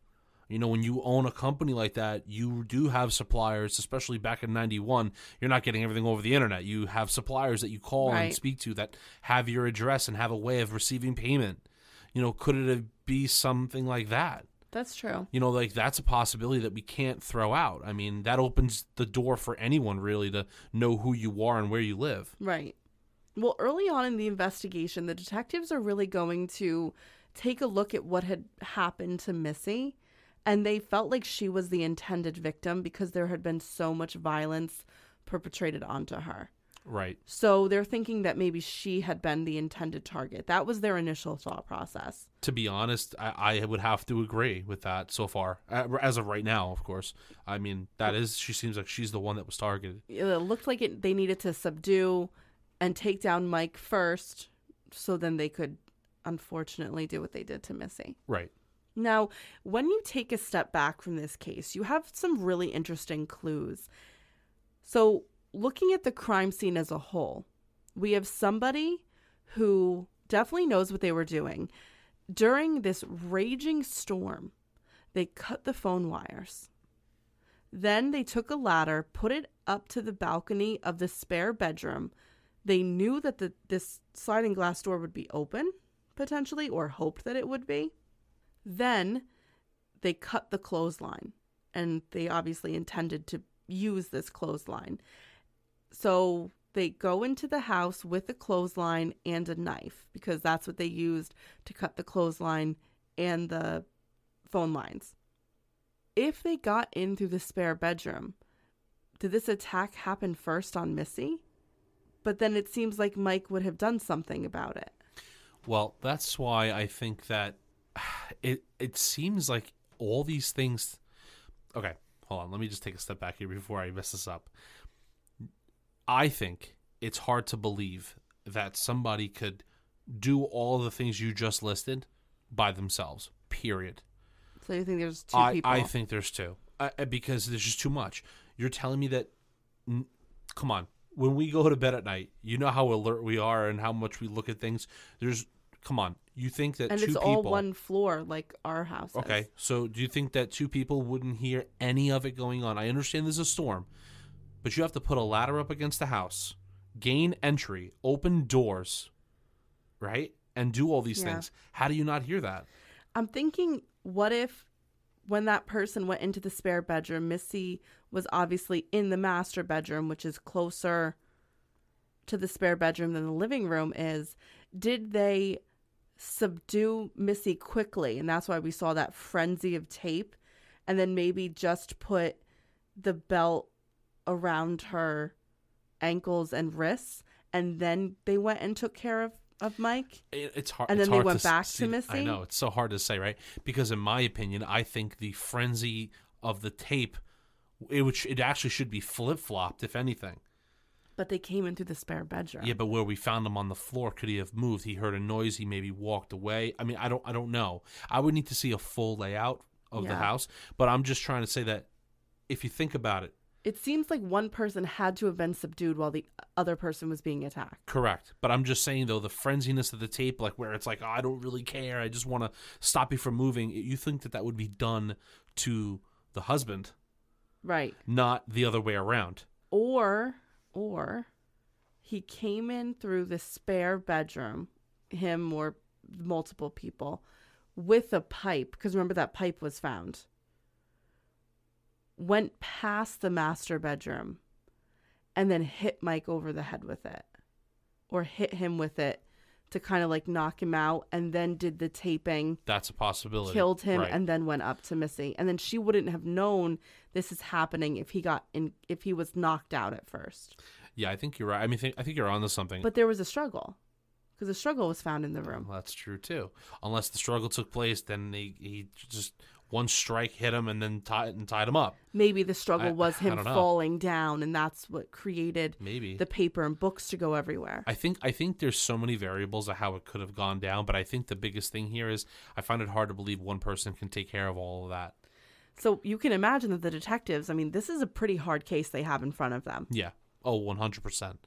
You know, when you own a company like that, you do have suppliers, especially back in ninety-one. You're not getting everything over the internet. You have suppliers that you call right. and speak to that have your address and have a way of receiving payment. You know, could it be something like that? That's true. You know, like, that's a possibility that we can't throw out. I mean, that opens the door for anyone, really, to know who you are and where you live. Right. Well, early on in the investigation, the detectives are really going to take a look at what had happened to Missy. And they felt like she was the intended victim because there had been so much violence perpetrated onto her. Right. So they're thinking that maybe she had been the intended target. That was their initial thought process. To be honest, I, I would have to agree with that so far. As of right now, of course. I mean, that is, she seems like she's the one that was targeted. It looked like it, they needed to subdue and take down Mike first so then they could, unfortunately, do what they did to Missy. Right. Now, when you take a step back from this case, you have some really interesting clues. So, looking at the crime scene as a whole, we have somebody who definitely knows what they were doing. During this raging storm, they cut the phone wires. Then they took a ladder, put it up to the balcony of the spare bedroom. They knew that the, this sliding glass door would be open, potentially, or hoped that it would be. Then they cut the clothesline, and they obviously intended to use this clothesline. So they go into the house with a clothesline and a knife because that's what they used to cut the clothesline and the phone lines. If they got in through the spare bedroom, did this attack happen first on Missy? But then it seems like Mike would have done something about it. Well, that's why I think that it it seems like all these things... Okay, hold on. Let me just take a step back here before I mess this up. I think it's hard to believe that somebody could do all the things you just listed by themselves, period. So you think there's two I, people? I think there's two I, because there's just too much. You're telling me that... N- come on. When we go to bed at night, you know how alert we are and how much we look at things. There's... Come on. You think that and two people... And it's all one floor, like our house is. Okay. So do you think that two people wouldn't hear any of it going on? I understand there's a storm, but you have to put a ladder up against the house, gain entry, open doors, right? And do all these yeah. things. How do you not hear that? I'm thinking, what if when that person went into the spare bedroom, Missy was obviously in the master bedroom, which is closer to the spare bedroom than the living room is. Did they... subdue Missy quickly, and that's why we saw that frenzy of tape, and then maybe just put the belt around her ankles and wrists, and then they went and took care of, of Mike? It, it's hard. And then they went back to Missy? I know. It's so hard to say, right? Because in my opinion, I think the frenzy of the tape, it, would, it actually should be flip-flopped, if anything. But they came in through the spare bedroom. Yeah, but where we found him on the floor, could he have moved? He heard a noise. He maybe walked away. I mean, I don't I don't know. I would need to see a full layout of yeah. the house. But I'm just trying to say that if you think about it. It seems like one person had to have been subdued while the other person was being attacked. Correct. But I'm just saying, though, the frenziness of the tape, like where it's like, oh, I don't really care. I just want to stop you from moving. You think that that would be done to the husband. Right. Not the other way around. Or... Or he came in through the spare bedroom, him or multiple people, with a pipe. Because remember, that pipe was found. Went past the master bedroom and then hit Mike over the head with it. Or hit him with it to kind of like knock him out, and then did the taping. That's a possibility. Killed him, right. And then went up to Missy. And then she wouldn't have known this is happening if he got in, if he was knocked out at first. Yeah, I think you're right. I mean, th- I think you're onto something. But there was a struggle, because the struggle was found in the room. Well, that's true too. Unless the struggle took place, then he, he just one strike hit him and then tied and tied him up. Maybe the struggle I, was him falling down, and that's what created maybe the paper and books to go everywhere. I think I think there's so many variables of how it could have gone down, but I think the biggest thing here is I find it hard to believe one person can take care of all of that. So you can imagine that the detectives, I mean, this is a pretty hard case they have in front of them. Yeah. Oh, one hundred percent.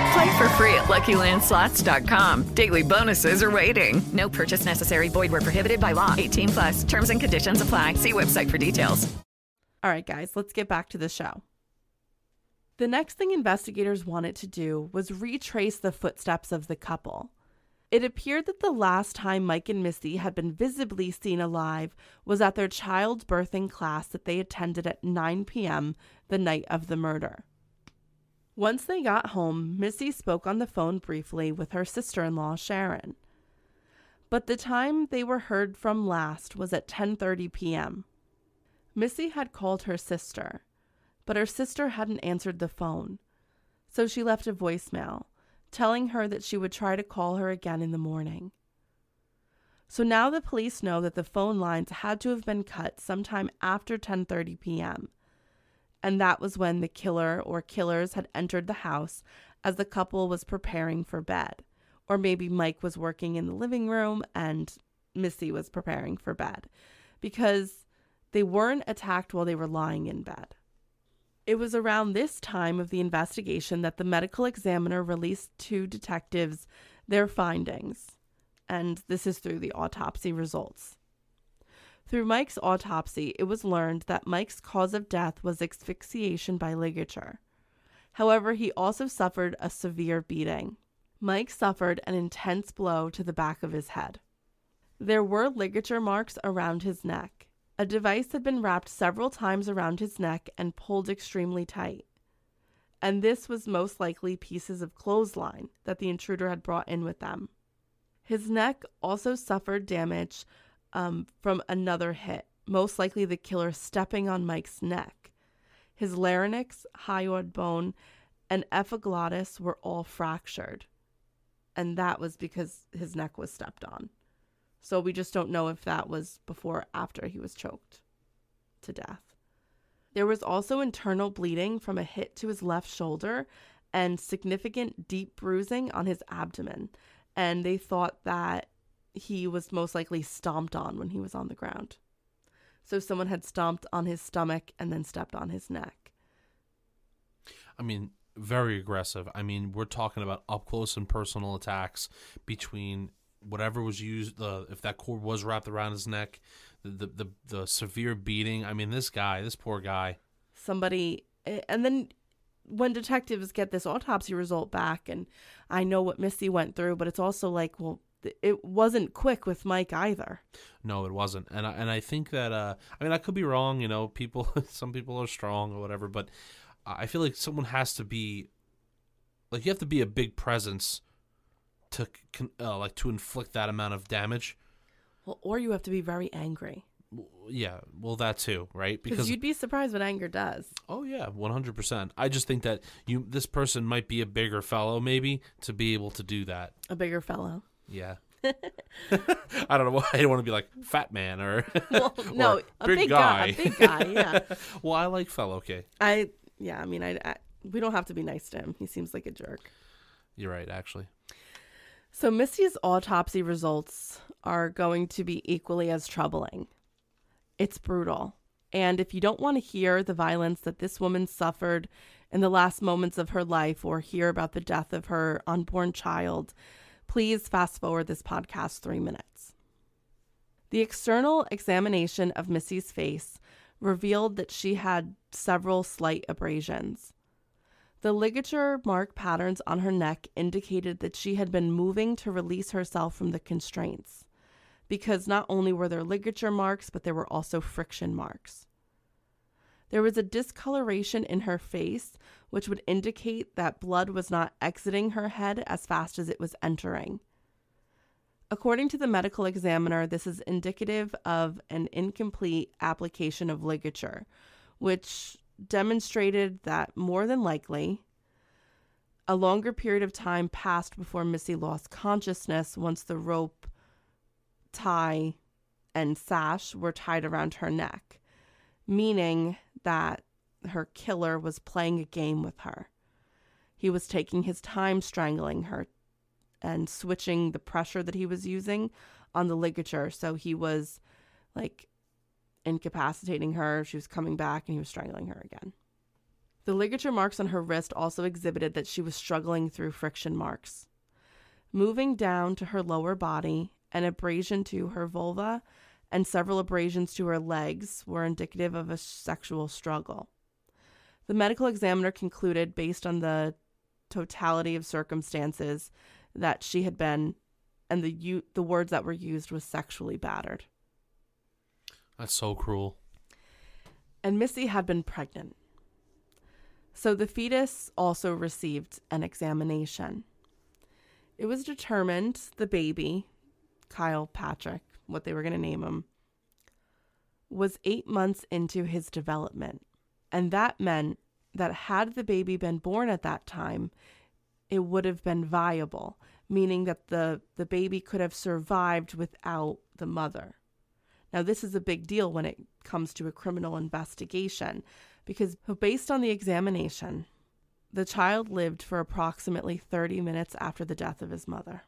Play for free at Lucky Land Slots dot com. Daily bonuses are waiting. No purchase necessary. Void where prohibited by law. eighteen plus. Terms and conditions apply. See website for details. All right, guys, let's get back to the show. The next thing investigators wanted to do was retrace the footsteps of the couple. It appeared that the last time Mike and Missy had been visibly seen alive was at their child's birthing class that they attended at nine p.m. the night of the murder. Once they got home, Missy spoke on the phone briefly with her sister-in-law, Sharon. But the time they were heard from last was at ten thirty p.m. Missy had called her sister, but her sister hadn't answered the phone, so she left a voicemail, telling her that she would try to call her again in the morning. So now the police know that the phone lines had to have been cut sometime after ten thirty p.m., and that was when the killer or killers had entered the house as the couple was preparing for bed, or maybe Mike was working in the living room and Missy was preparing for bed, because they weren't attacked while they were lying in bed. It was around this time of the investigation that the medical examiner released to detectives their findings, and this is through the autopsy results. Through Mike's autopsy, it was learned that Mike's cause of death was asphyxiation by ligature. However, he also suffered a severe beating. Mike suffered an intense blow to the back of his head. There were ligature marks around his neck. A device had been wrapped several times around his neck and pulled extremely tight. And this was most likely pieces of clothesline that the intruder had brought in with them. His neck also suffered damage um, from another hit, most likely the killer stepping on Mike's neck. His larynx, hyoid bone, and epiglottis were all fractured. And that was because his neck was stepped on. So we just don't know if that was before or after he was choked to death. There was also internal bleeding from a hit to his left shoulder and significant deep bruising on his abdomen. And they thought that he was most likely stomped on when he was on the ground. So someone had stomped on his stomach and then stepped on his neck. I mean, very aggressive. I mean, we're talking about up close and personal attacks between... Whatever was used, uh, if that cord was wrapped around his neck, the, the the severe beating. I mean, this guy, this poor guy. Somebody, and then when detectives get this autopsy result back, and I know what Missy went through, but it's also like, well, it wasn't quick with Mike either. No, it wasn't, and I, and I think that uh, I mean, I could be wrong. You know, people, some people are strong or whatever, but I feel like someone has to be, like, you have to be a big presence to uh, like to inflict that amount of damage. Well, or you have to be very angry. Yeah, well, that too, right? Because you'd be surprised what anger does. Oh yeah, one hundred percent. I just think that you this person might be a bigger fellow, maybe, to be able to do that. A bigger fellow. Yeah. I don't know why I didn't want to be like fat man or, well, or no, a big, big guy. guy. A big guy, yeah. Well, I like fellow, okay. I yeah, I mean, I, I we don't have to be nice to him. He seems like a jerk. You're right, actually. So Missy's autopsy results are going to be equally as troubling. It's brutal. And if you don't want to hear the violence that this woman suffered in the last moments of her life or hear about the death of her unborn child, please fast forward this podcast three minutes. The external examination of Missy's face revealed that she had several slight abrasions. The ligature mark patterns on her neck indicated that she had been moving to release herself from the constraints. because not only were there ligature marks, but there were also friction marks. There was a discoloration in her face, which would indicate that blood was not exiting her head as fast as it was entering. According to the medical examiner, this is indicative of an incomplete application of ligature, which demonstrated that more than likely, a longer period of time passed before Missy lost consciousness once the rope, tie, and sash were tied around her neck, meaning that her killer was playing a game with her. He was taking his time strangling her and switching the pressure that he was using on the ligature. So he was like incapacitating her. She was coming back and he was strangling her again. The ligature marks on her wrist also exhibited that she was struggling through friction marks. Moving down to her lower body, an abrasion to her vulva and several abrasions to her legs were indicative of a sexual struggle. The medical examiner concluded, based on the totality of circumstances, that she had been, and the u- the words that were used was sexually battered. That's so cruel. And Missy had been pregnant. So the fetus also received an examination. It was determined the baby, Kyle Patrick, what they were going to name him, was eight months into his development. And that meant that had the baby been born at that time, it would have been viable, meaning that the, the baby could have survived without the mother. Now, this is a big deal when it comes to a criminal investigation, because based on the examination, the child lived for approximately thirty minutes after the death of his mother.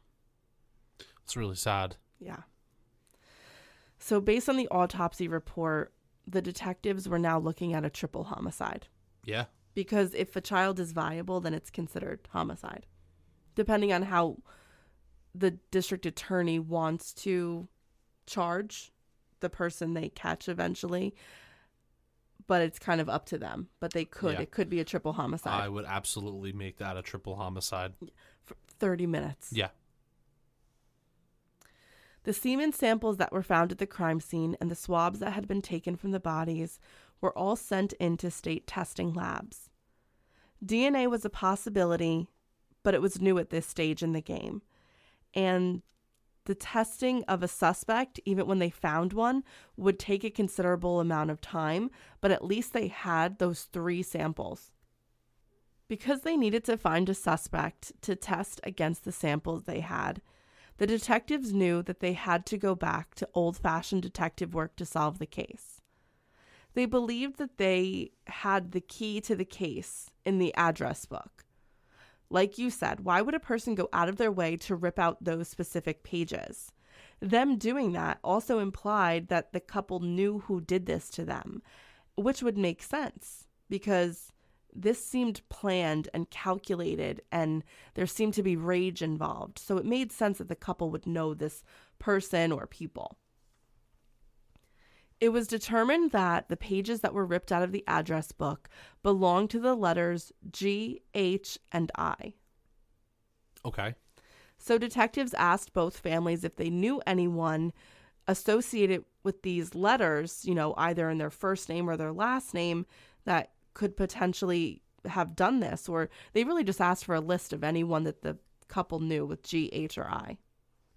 It's really sad. Yeah. So based on the autopsy report, the detectives were now looking at a triple homicide. Yeah. Because if a child is viable, then it's considered homicide, depending on how the district attorney wants to charge the person they catch eventually. But it's kind of up to them. But they could. Yeah. It could be a triple homicide. I would absolutely make that a triple homicide. For thirty minutes. Yeah. The semen samples that were found at the crime scene and the swabs that had been taken from the bodies were all sent into state testing labs. D N A was a possibility, but it was new at this stage in the game. And the testing of a suspect, even when they found one, would take a considerable amount of time, but at least they had those three samples. Because they needed to find a suspect to test against the samples they had, the detectives knew that they had to go back to old-fashioned detective work to solve the case. They believed that they had the key to the case in the address book. Like you said, why would a person go out of their way to rip out those specific pages? Them doing that also implied that the couple knew who did this to them, which would make sense because this seemed planned and calculated, and there seemed to be rage involved. So it made sense that the couple would know this person or people. It was determined that the pages that were ripped out of the address book belonged to the letters G, H, and I. Okay. So detectives asked both families if they knew anyone associated with these letters, you know, either in their first name or their last name, that could potentially have done this, or they really just asked for a list of anyone that the couple knew with G, H, or I.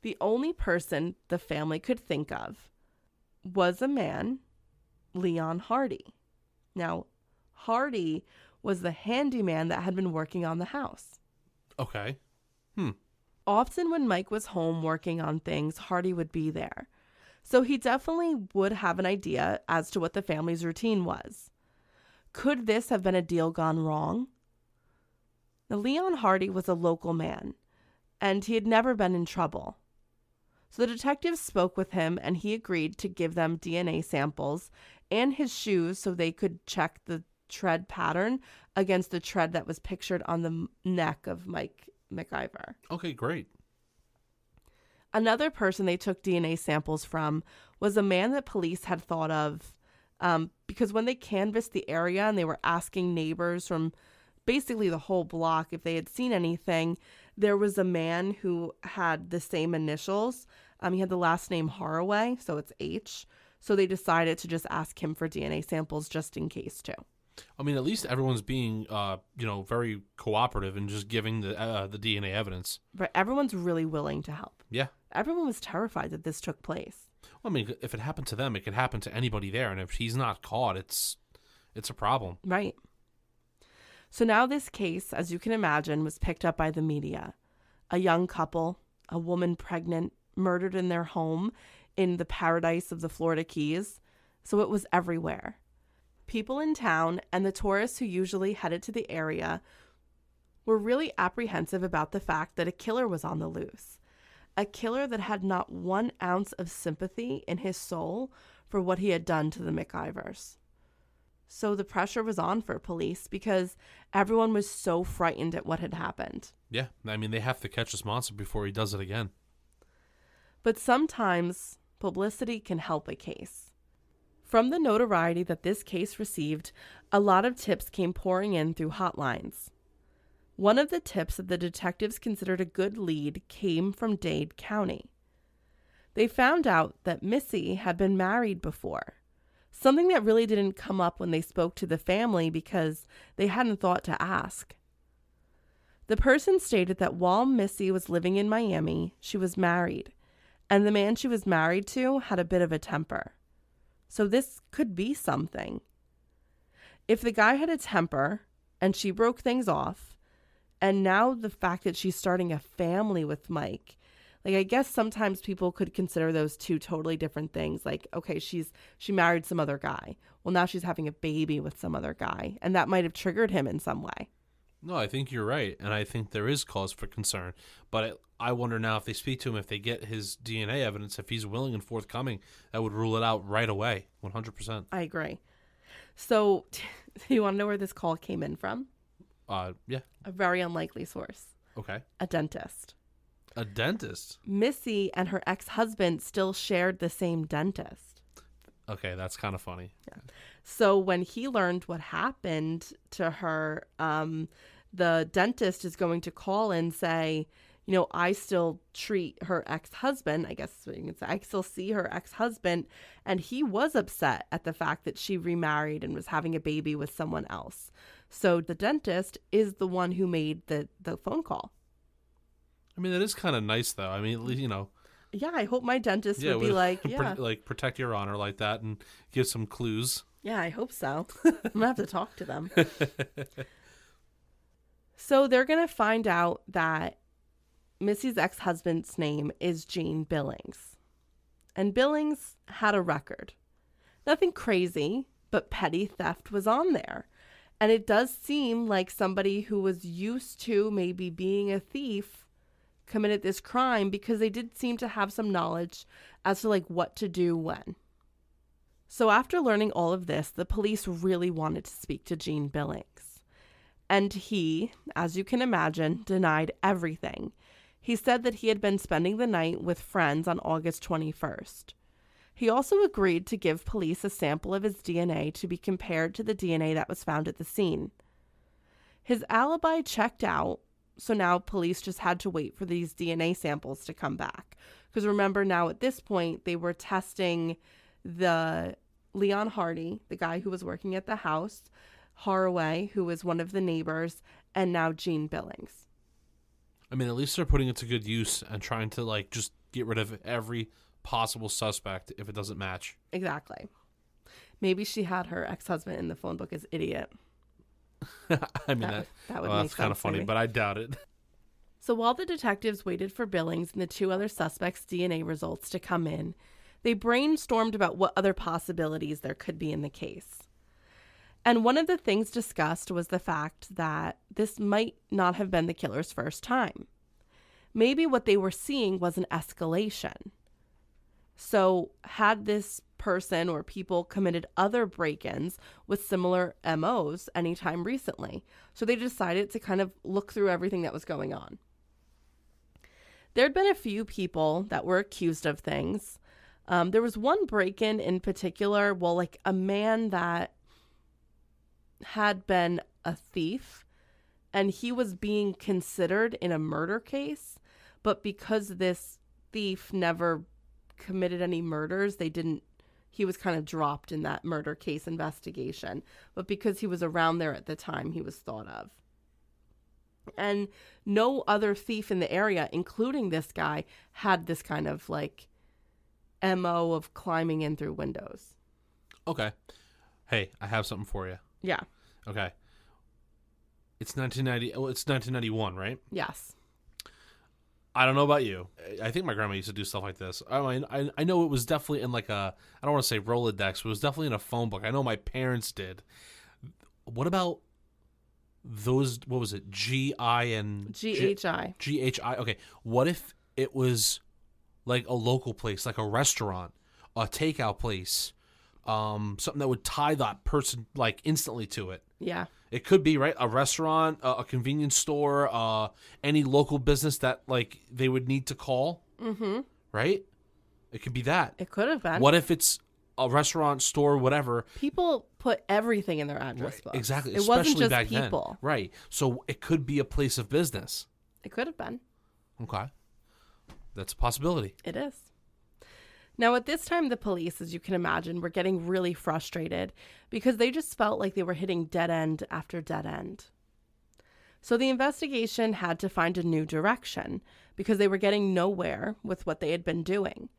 The only person the family could think of was a man, Leon Hardy. Now, Hardy was the handyman that had been working on the house. Okay. Hmm. Often when Mike was home working on things, Hardy would be there. So he definitely would have an idea as to what the family's routine was. Could this have been a deal gone wrong? Now, Leon Hardy was a local man, and he had never been in trouble. So the detectives spoke with him, and he agreed to give them D N A samples and his shoes so they could check the tread pattern against the tread that was pictured on the neck of Mike MacIvor. Okay, great. Another person they took D N A samples from was a man that police had thought of, Um, because when they canvassed the area and they were asking neighbors from basically the whole block if they had seen anything, there was a man who had the same initials Um, he had the last name Haraway, so it's H. So they decided to just ask him for D N A samples just in case, too. I mean, at least everyone's being, uh, you know, very cooperative and just giving the uh, the D N A evidence. But everyone's really willing to help. Yeah. Everyone was terrified that this took place. Well, I mean, if it happened to them, it could happen to anybody there. And if he's not caught, it's it's a problem. Right. So now this case, as you can imagine, was picked up by the media. A young couple, a woman pregnant, murdered in their home in the paradise of the Florida Keys. So it was everywhere. People in town and the tourists who usually headed to the area were really apprehensive about the fact that a killer was on the loose. A killer that had not one ounce of sympathy in his soul for what he had done to the MacIvors. So the pressure was on for police because everyone was so frightened at what had happened. Yeah, I mean, they have to catch this monster before he does it again. But sometimes publicity can help a case. From the notoriety that this case received, a lot of tips came pouring in through hotlines. One of the tips that the detectives considered a good lead came from Dade County. They found out that Missy had been married before, something that really didn't come up when they spoke to the family because they hadn't thought to ask. The person stated that while Missy was living in Miami, she was married, and the man she was married to had a bit of a temper. So this could be something. If the guy had a temper and she broke things off, and now the fact that she's starting a family with Mike, like, I guess sometimes people could consider those two totally different things. Like, okay, she's she married some other guy. Well, now she's having a baby with some other guy, and that might have triggered him in some way. No, I think you're right, and I think there is cause for concern. But I, I wonder now if they speak to him, if they get his D N A evidence, if he's willing and forthcoming, that would rule it out right away, one hundred percent. I agree. So, you want to know where this call came in from? Uh, yeah. A very unlikely source. Okay. A dentist. A dentist? Missy and her ex-husband still shared the same dentist. Okay, that's kind of funny. Yeah. So when he learned what happened to her, um, the dentist is going to call and say, you know, I still treat her ex-husband. I guess you can say, I still see her ex-husband. And he was upset at the fact that she remarried and was having a baby with someone else. So the dentist is the one who made the, the phone call. I mean, that is kind of nice, though. I mean, you know. Yeah, I hope my dentist yeah, would be would, like, yeah. Pr- like, protect your honor like that and give some clues. Yeah, I hope so. I'm going to have to talk to them. So they're going to find out that Missy's ex-husband's name is Gene Billings. And Billings had a record. Nothing crazy, but petty theft was on there. And it does seem like somebody who was used to maybe being a thief committed this crime because they did seem to have some knowledge as to like what to do when. So after learning all of this, the police really wanted to speak to Gene Billings. And he, as you can imagine, denied everything. He said that he had been spending the night with friends on August twenty-first. He also agreed to give police a sample of his D N A to be compared to the D N A that was found at the scene. His alibi checked out, so now police just had to wait for these D N A samples to come back. Because remember, now at this point, they were testing the Leon Hardy, the guy who was working at the house, Haraway, who was one of the neighbors, and now Gene Billings. I mean, at least they're putting it to good use and trying to, like, just get rid of every possible suspect if it doesn't match. Exactly. Maybe she had her ex-husband in the phone book as idiot. I mean, that, that, that would well, make that's sense kind of funny, but I doubt it. So while the detectives waited for Billings and the two other suspects' D N A results to come in, they brainstormed about what other possibilities there could be in the case. And one of the things discussed was the fact that this might not have been the killer's first time. Maybe what they were seeing was an escalation. So had this person or people committed other break-ins with similar M Os anytime recently? So they decided to kind of look through everything that was going on. There had been a few people that were accused of things. Um, there was one break-in in particular, well, like a man that had been a thief and he was being considered in a murder case, but because this thief never committed any murders. They didn't, he was kind of dropped in that murder case investigation, but because he was around there at the time, he was thought of. And no other thief in the area, including this guy, had this kind of like M O of climbing in through windows. Okay. Hey, I have something for you. Yeah. Okay. It's nineteen ninety. Well, it's nineteen ninety-one, right? Yes. I don't know about you. I think my grandma used to do stuff like this. I mean, I, I know it was definitely in like a, I don't want to say Rolodex, but it was definitely in a phone book. I know my parents did. What about those, what was it? G I and... G H I. G H I. Okay. What if it was like a local place, like a restaurant, a takeout place, um, something that would tie that person like instantly to it? Yeah. It could be, right, a restaurant, a, a convenience store, uh, any local business that, like, they would need to call, mm-hmm. right? It could be that. It could have been. What if it's a restaurant, store, whatever? People put everything in their address right. book. Exactly. It Especially wasn't just back people. Then. Right. So it could be a place of business. It could have been. Okay. That's a possibility. It is. Now, at this time, the police, as you can imagine, were getting really frustrated because they just felt like they were hitting dead end after dead end. So the investigation had to find a new direction because they were getting nowhere with what they had been doing.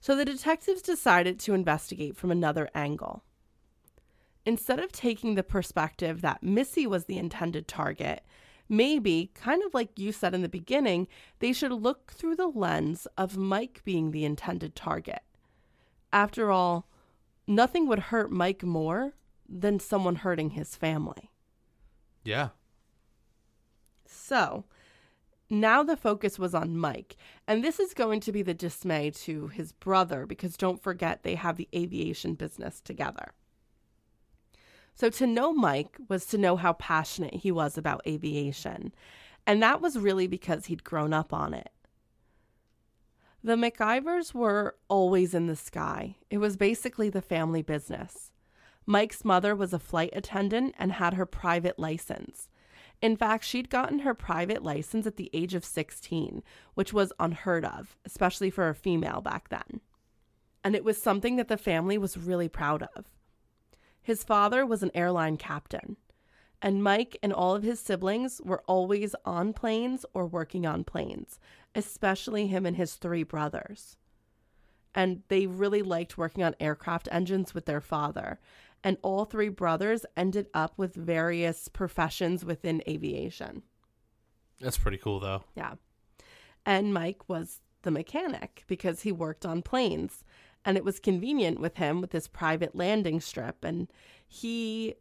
So the detectives decided to investigate from another angle. Instead of taking the perspective that Missy was the intended target, maybe, kind of like you said in the beginning, they should look through the lens of Mike being the intended target. After all, nothing would hurt Mike more than someone hurting his family. Yeah. So, now the focus was on Mike, and this is going to be the dismay to his brother because don't forget they have the aviation business together. So to know Mike was to know how passionate he was about aviation, and that was really because he'd grown up on it. The MacIvors were always in the sky. It was basically the family business. Mike's mother was a flight attendant and had her private license. In fact, she'd gotten her private license at the age of sixteen, which was unheard of, especially for a female back then. And it was something that the family was really proud of. His father was an airline captain, and Mike and all of his siblings were always on planes or working on planes, especially him and his three brothers. And they really liked working on aircraft engines with their father, and all three brothers ended up with various professions within aviation. That's pretty cool, though. Yeah. And Mike was the mechanic because he worked on planes. And it was convenient with him with his private landing strip. And he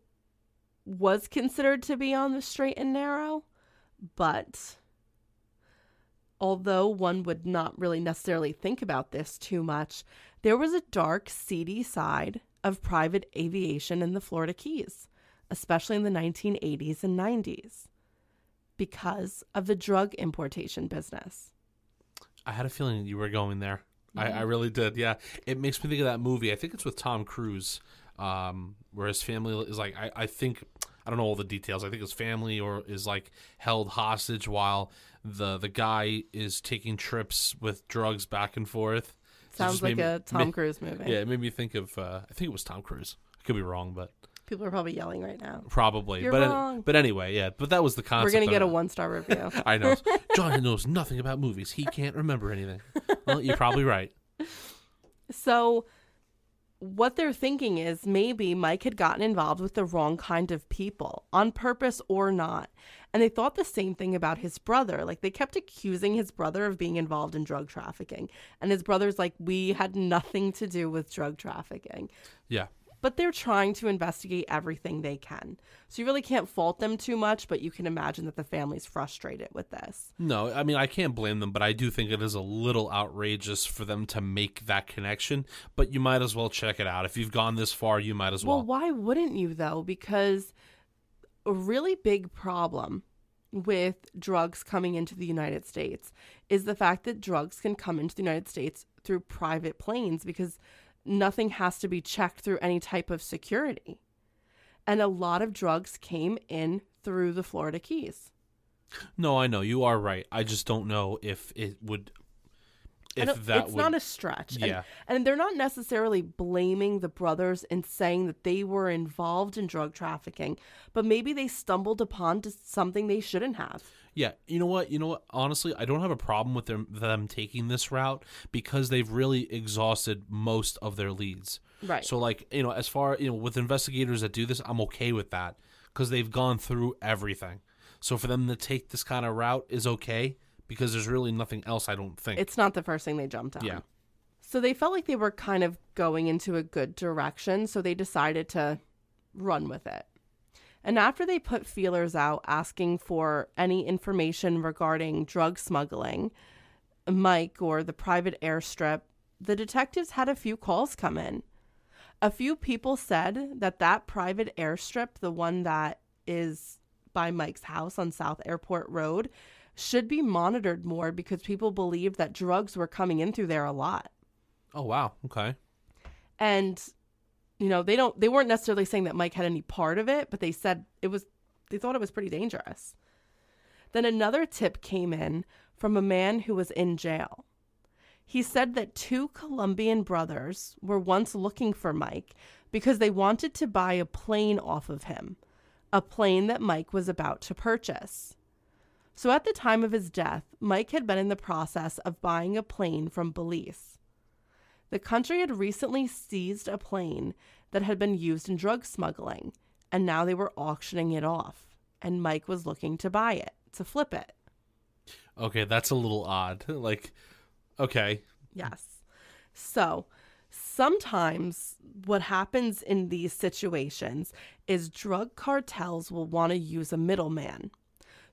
was considered to be on the straight and narrow. But although one would not really necessarily think about this too much, there was a dark, seedy side of private aviation in the Florida Keys, especially in the nineteen eighties and nineties, because of the drug importation business. I had a feeling you were going there. I, I really did, yeah. It makes me think of that movie. I think it's with Tom Cruise, um, where his family is like, I, I think, I don't know all the details. I think his family or is like held hostage while the the guy is taking trips with drugs back and forth. Sounds like me, a Tom made, Cruise movie. Yeah, it made me think of, uh, I think it was Tom Cruise. I could be wrong, but. People are probably yelling right now. Probably. You're but wrong. But anyway, yeah. But that was the concept. We're going to get a one-star review. I know. John knows nothing about movies. He can't remember anything. Well, you're probably right. So what they're thinking is maybe Mike had gotten involved with the wrong kind of people, on purpose or not. And they thought the same thing about his brother. Like, they kept accusing his brother of being involved in drug trafficking. And his brother's like, we had nothing to do with drug trafficking. Yeah. But they're trying to investigate everything they can. So you really can't fault them too much, but you can imagine that the family's frustrated with this. No, I mean, I can't blame them, but I do think it is a little outrageous for them to make that connection. But you might as well check it out. If you've gone this far, you might as well. Well, why wouldn't you, though? Because a really big problem with drugs coming into the United States is the fact that drugs can come into the United States through private planes because nothing has to be checked through any type of security. And a lot of drugs came in through the Florida Keys. No, I know. You are right. I just don't know if it would if that it's would, not a stretch. Yeah. And, and they're not necessarily blaming the brothers and saying that they were involved in drug trafficking, but maybe they stumbled upon to something they shouldn't have. Yeah. You know what? You know what? Honestly, I don't have a problem with them, them taking this route because they've really exhausted most of their leads. Right. So, like, you know, as far, you know, with investigators that do this, I'm okay with that because they've gone through everything. So for them to take this kind of route is okay because there's really nothing else, I don't think. It's not the first thing they jumped on. Yeah. So they felt like they were kind of going into a good direction, so they decided to run with it. And after they put feelers out asking for any information regarding drug smuggling, Mike, or the private airstrip, the detectives had a few calls come in. A few people said that that private airstrip, the one that is by Mike's house on South Airport Road, should be monitored more because people believed that drugs were coming in through there a lot. Oh, wow. Okay. And, you know, they don't, they weren't necessarily saying that Mike had any part of it, but they said it was, they thought it was pretty dangerous. Then another tip came in from a man who was in jail. He said that two Colombian brothers were once looking for Mike because they wanted to buy a plane off of him, a plane that Mike was about to purchase. So at the time of his death, Mike had been in the process of buying a plane from Belize. The country had recently seized a plane that had been used in drug smuggling, and now they were auctioning it off, and Mike was looking to buy it, to flip it. Okay, that's a little odd. Like, okay. Yes. So sometimes what happens in these situations is drug cartels will want to use a middleman.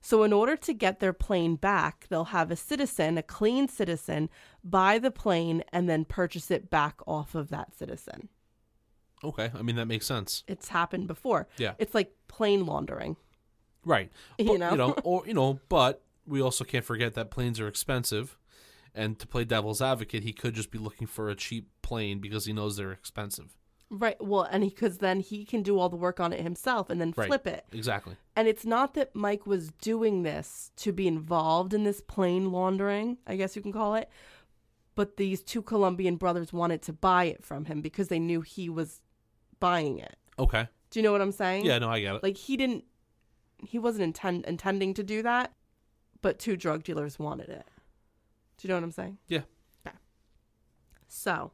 So in order to get their plane back, they'll have a citizen, a clean citizen, buy the plane and then purchase it back off of that citizen. Okay. I mean, that makes sense. It's happened before. Yeah. It's like plane laundering. Right. But, you know? you know, or, you know, but we also can't forget that planes are expensive. And to play devil's advocate, he could just be looking for a cheap plane because he knows they're expensive. Right. Well, and because then he can do all the work on it himself and then flip it. Exactly. And it's not that Mike was doing this to be involved in this plane laundering, I guess you can call it. But these two Colombian brothers wanted to buy it from him because they knew he was buying it. Okay. Do you know what I'm saying? Yeah, no, I get it. Like he didn't, he wasn't intend, intending to do that, but two drug dealers wanted it. Do you know what I'm saying? Yeah. Okay. So,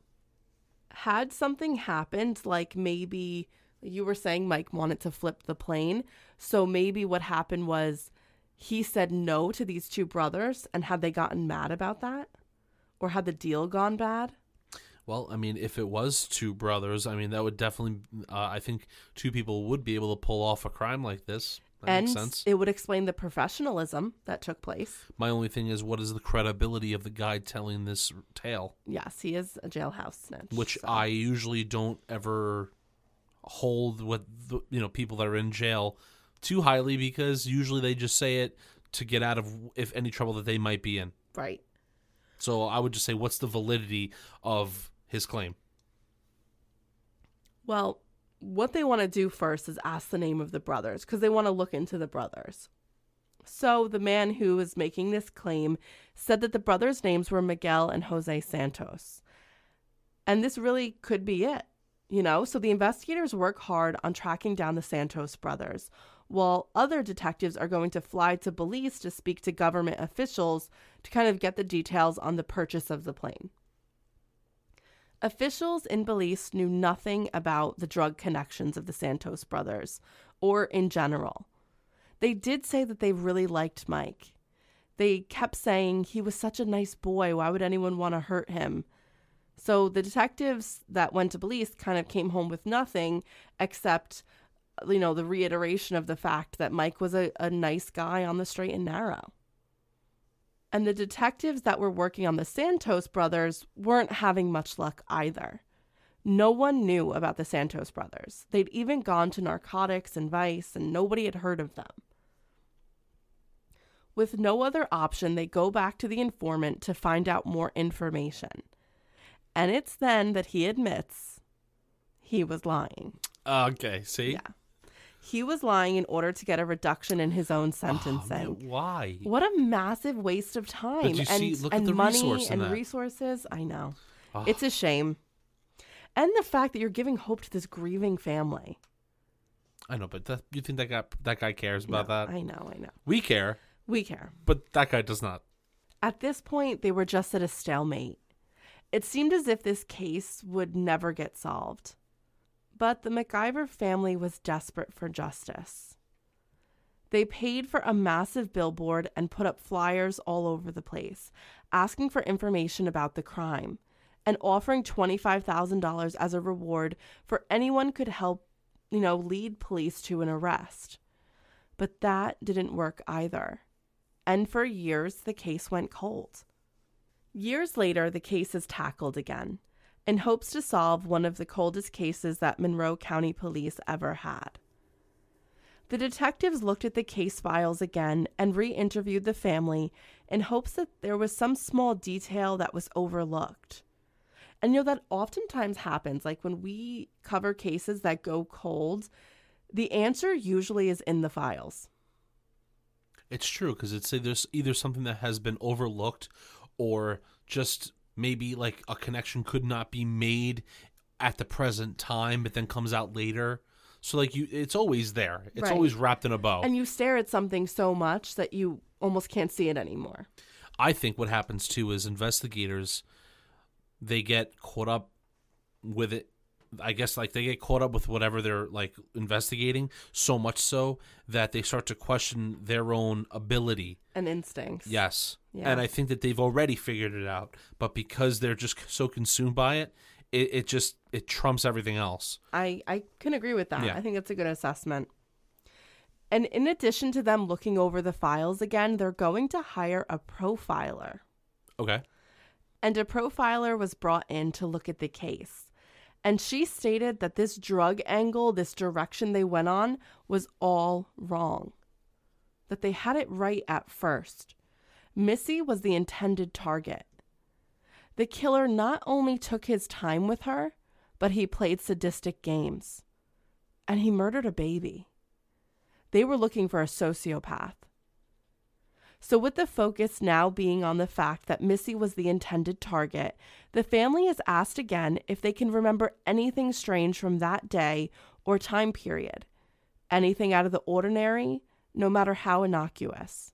had something happened, like maybe you were saying Mike wanted to flip the plane. So maybe what happened was he said no to these two brothers. And had they gotten mad about that? Or had the deal gone bad? Well, I mean, if it was two brothers, I mean, that would definitely, uh, I think two people would be able to pull off a crime like this. That and makes sense. It would explain the professionalism that took place. My only thing is, what is the credibility of the guy telling this tale? Yes, he is a jailhouse snitch. Which so. I usually don't ever hold with the, you know, people that are in jail too highly because usually they just say it to get out of if any trouble that they might be in. Right. So I would just say, what's the validity of his claim? Well, what they want to do first is ask the name of the brothers because they want to look into the brothers. So the man who is making this claim said that the brothers' names were Miguel and Jose Santos. And this really could be it, you know? So the investigators work hard on tracking down the Santos brothers, while other detectives are going to fly to Belize to speak to government officials to kind of get the details on the purchase of the plane. Officials in Belize knew nothing about the drug connections of the Santos brothers, or in general. They did say that they really liked Mike. They kept saying he was such a nice boy. Why would anyone want to hurt him? So the detectives that went to Belize kind of came home with nothing except, you know, the reiteration of the fact that Mike was a, a nice guy on the straight and narrow. And the detectives that were working on the Santos brothers weren't having much luck either. No one knew about the Santos brothers. They'd even gone to narcotics and vice, and nobody had heard of them. With no other option, they go back to the informant to find out more information. And it's then that he admits he was lying. Okay, see? Yeah. He was lying in order to get a reduction in his own sentencing. Oh, man, why? What a massive waste of time and, see, look and at the money and that. resources. I know. Oh. It's a shame. And the fact that you're giving hope to this grieving family. I know, but that, you think that guy, that guy cares about no, that? I know, I know. We care. We care. But that guy does not. At this point, they were just at a stalemate. It seemed as if this case would never get solved. But the MacIvor family was desperate for justice. They paid for a massive billboard and put up flyers all over the place, asking for information about the crime and offering twenty-five thousand dollars as a reward for anyone who could help, you know, lead police to an arrest. But that didn't work either. And for years, the case went cold. Years later, the case is tackled again, in hopes to solve one of the coldest cases that Monroe County Police ever had. The detectives looked at the case files again and re-interviewed the family in hopes that there was some small detail that was overlooked. And you know, that oftentimes happens, like when we cover cases that go cold, the answer usually is in the files. It's true, because it's there's either something that has been overlooked or just... maybe like a connection could not be made at the present time, but then comes out later. So like you, it's always there. It's right. always wrapped in a bow. And you stare at something so much that you almost can't see it anymore. I think what happens too is investigators, they get caught up with it. I guess like they get caught up with whatever they're like investigating so much so that they start to question their own ability and instincts. Yes. Yeah. And I think that they've already figured it out, but because they're just so consumed by it, it, it just, it trumps everything else. I, I can agree with that. Yeah. I think that's a good assessment. And in addition to them looking over the files again, they're going to hire a profiler. Okay. And a profiler was brought in to look at the case. And she stated that this drug angle, this direction they went on, was all wrong. That they had it right at first. Missy was the intended target. The killer not only took his time with her, but he played sadistic games. And he murdered a baby. They were looking for a sociopath. So with the focus now being on the fact that Missy was the intended target, the family is asked again if they can remember anything strange from that day or time period. Anything out of the ordinary, no matter how innocuous.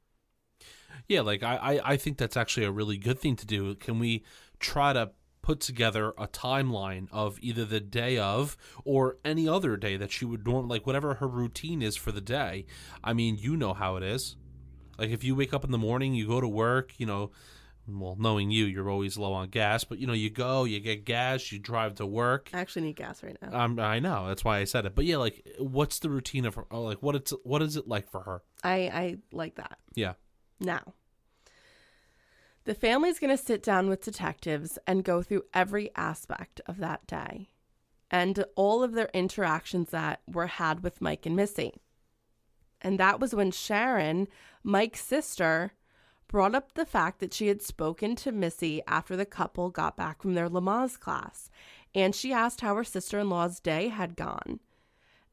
Yeah, like I, I, I think that's actually a really good thing to do. Can we try to put together a timeline of either the day of or any other day that she would normally, like whatever her routine is for the day? I mean, you know how it is. Like, if you wake up in the morning, you go to work, you know, well, knowing you, you're always low on gas. But, you know, you go, you get gas, you drive to work. I actually need gas right now. Um, I know. That's why I said it. But, yeah, like, what's the routine of her? Oh, like, what it's, what is it like for her? I, I like that. Yeah. Now, the family's going to sit down with detectives and go through every aspect of that day and all of their interactions that were had with Mike and Missy. And that was when Sharon, Mike's sister, brought up the fact that she had spoken to Missy after the couple got back from their Lamaze class. And she asked how her sister-in-law's day had gone.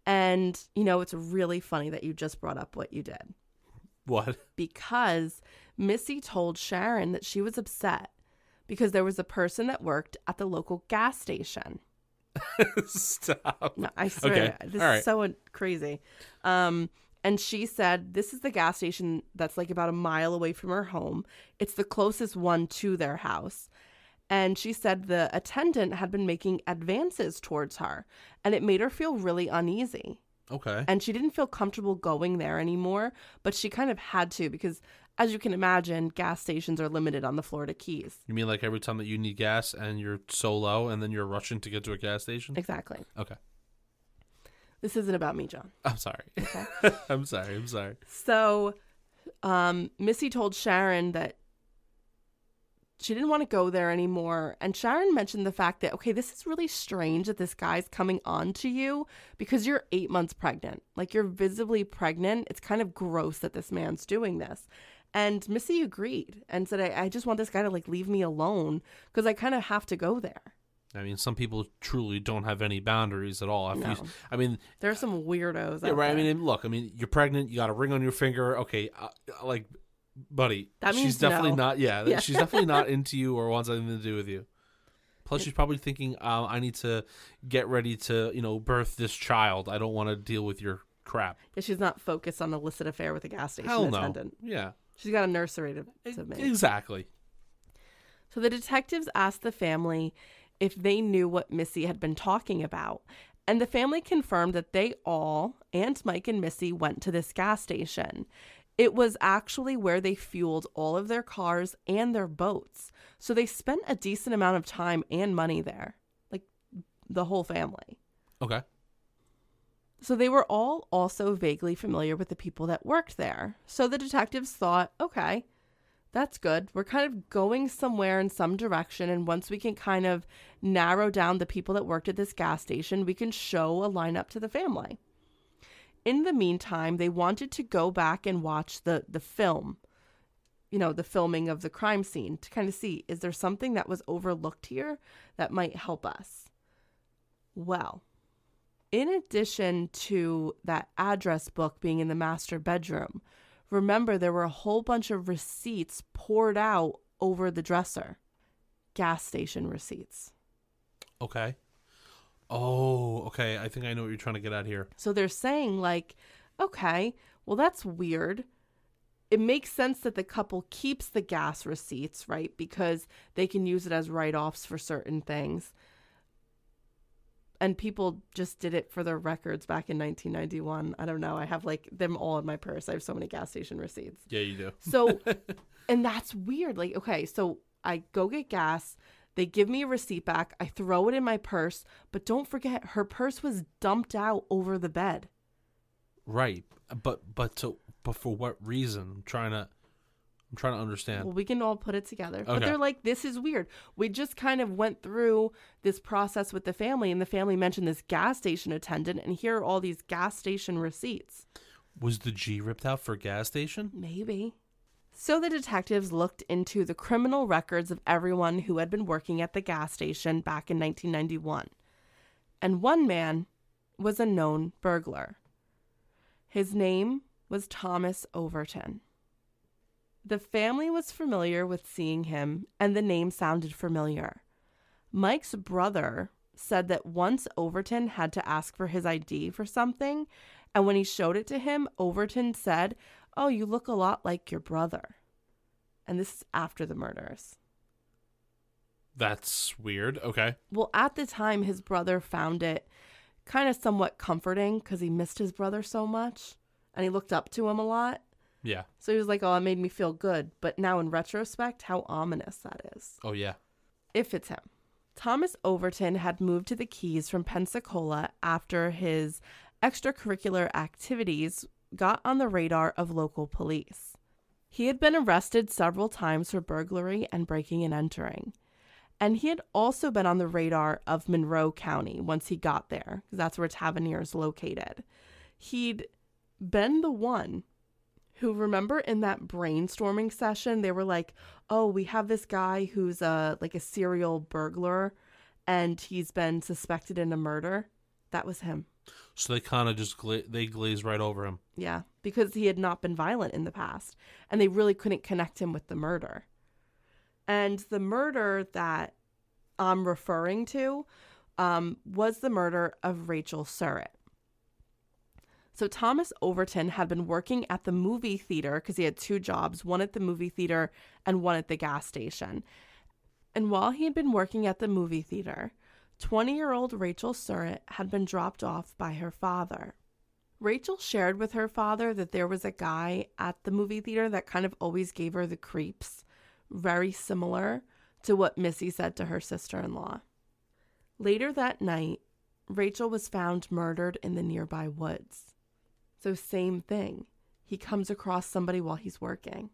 And, you know, it's really funny that you just brought up what you did. What? Because Missy told Sharon that she was upset because there was a person that worked at the local gas station. Stop. No, I swear. Okay. This All right. is so crazy. Um... And she said, this is the gas station that's like about a mile away from her home. It's the closest one to their house. And she said the attendant had been making advances towards her, and it made her feel really uneasy. Okay. And she didn't feel comfortable going there anymore, but she kind of had to because, as you can imagine, gas stations are limited on the Florida Keys. You mean like every time that you need gas and you're so low and then you're rushing to get to a gas station? Exactly. Okay. This isn't about me, John. I'm sorry. Okay. I'm sorry. I'm sorry. So um, Missy told Sharon that she didn't want to go there anymore. And Sharon mentioned the fact that, okay, this is really strange that this guy's coming on to you because you're eight months pregnant. Like, you're visibly pregnant. It's kind of gross that this man's doing this. And Missy agreed and said, I, I just want this guy to, like, leave me alone because I kind of have to go there. I mean, some people truly don't have any boundaries at all. No. You, I mean, there's some weirdos. Yeah, out right. There. I mean, look. I mean, you're pregnant. You got a ring on your finger. Okay, uh, like, buddy, that means she's definitely no. not. Yeah, yeah, she's definitely not into you or wants anything to do with you. Plus, she's probably thinking, uh, "I need to get ready to, you know, birth this child. I don't want to deal with your crap." Yeah, she's not focused on an illicit affair with a gas station Hell no. attendant. Yeah, she's got a nursery to, to make. Exactly. So the detectives asked the family if they knew what Missy had been talking about. And the family confirmed that they all, Aunt Mike and Missy, went to this gas station. It was actually where they fueled all of their cars and their boats. So they spent a decent amount of time and money there. Like, the whole family. Okay. So they were all also vaguely familiar with the people that worked there. So the detectives thought, okay, that's good. We're kind of going somewhere in some direction. And once we can kind of narrow down the people that worked at this gas station, we can show a lineup to the family. In the meantime, they wanted to go back and watch the, the film, you know, the filming of the crime scene to kind of see, is there something that was overlooked here that might help us? Well, in addition to that address book being in the master bedroom, remember, there were a whole bunch of receipts poured out over the dresser. Gas station receipts. Okay. Oh, okay. I think I know what you're trying to get at here. So they're saying, like, okay, well, that's weird. It makes sense that the couple keeps the gas receipts, right? Because they can use it as write-offs for certain things. And people just did it for their records back in nineteen ninety-one. I don't know. I have, like, them all in my purse. I have so many gas station receipts. Yeah, you do. So, and that's weird. Like, okay, so I go get gas. They give me a receipt back. I throw it in my purse. But don't forget, her purse was dumped out over the bed. Right. But but to, but for what reason? I'm trying to... I'm trying to understand. Well, we can all put it together. Okay. But they're like, this is weird. We just kind of went through this process with the family, and the family mentioned this gas station attendant, and here are all these gas station receipts. Was the G ripped out for gas station? Maybe. So the detectives looked into the criminal records of everyone who had been working at the gas station back in nineteen ninety-one. And one man was a known burglar. His name was Thomas Overton. The family was familiar with seeing him, and the name sounded familiar. Mike's brother said that once Overton had to ask for his I D for something, and when he showed it to him, Overton said, "Oh, you look a lot like your brother." And this is after the murders. That's weird. Okay. Well, at the time, his brother found it kind of somewhat comforting because he missed his brother so much, and he looked up to him a lot. Yeah. So he was like, oh, it made me feel good. But now in retrospect, how ominous that is. Oh, yeah. If it's him. Thomas Overton had moved to the Keys from Pensacola after his extracurricular activities got on the radar of local police. He had been arrested several times for burglary and breaking and entering. And he had also been on the radar of Monroe County once he got there, because that's where Tavernier is located. He'd been the one who, remember in that brainstorming session, they were like, oh, we have this guy who's a, like a serial burglar, and he's been suspected in a murder. That was him. So they kind of just, gla- they glazed right over him. Yeah, because he had not been violent in the past, and they really couldn't connect him with the murder. And the murder that I'm referring to um, was the murder of Rachel Surrett. So Thomas Overton had been working at the movie theater because he had two jobs, one at the movie theater and one at the gas station. And while he had been working at the movie theater, twenty-year-old Rachel Surrett had been dropped off by her father. Rachel shared with her father that there was a guy at the movie theater that kind of always gave her the creeps, very similar to what Missy said to her sister-in-law. Later that night, Rachel was found murdered in the nearby woods. So same thing. He comes across somebody while he's working.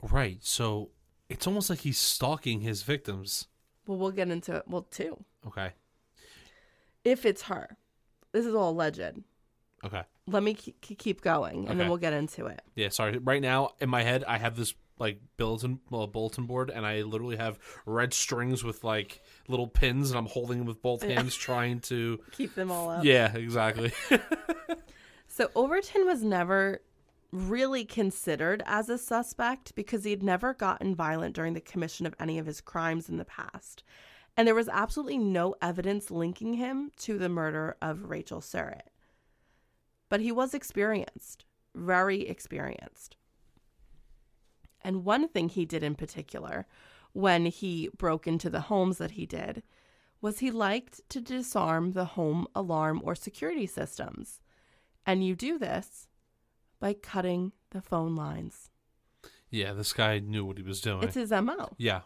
Right. So it's almost like he's stalking his victims. Well, we'll get into it. Well, too. Okay. If it's her. This is all alleged. Okay. Let me k- keep going, and okay. then we'll get into it. Yeah, sorry. Right now, in my head, I have this like bulletin uh, bulletin board, and I literally have red strings with like little pins, and I'm holding them with both hands trying to keep them all up. Yeah, exactly. So Overton was never really considered as a suspect because he'd never gotten violent during the commission of any of his crimes in the past. And there was absolutely no evidence linking him to the murder of Rachel Surrett. But he was experienced, very experienced. And one thing he did in particular when he broke into the homes that he did was he liked to disarm the home alarm or security systems. And you do this by cutting the phone lines. Yeah, this guy knew what he was doing. It's his M O. Yeah.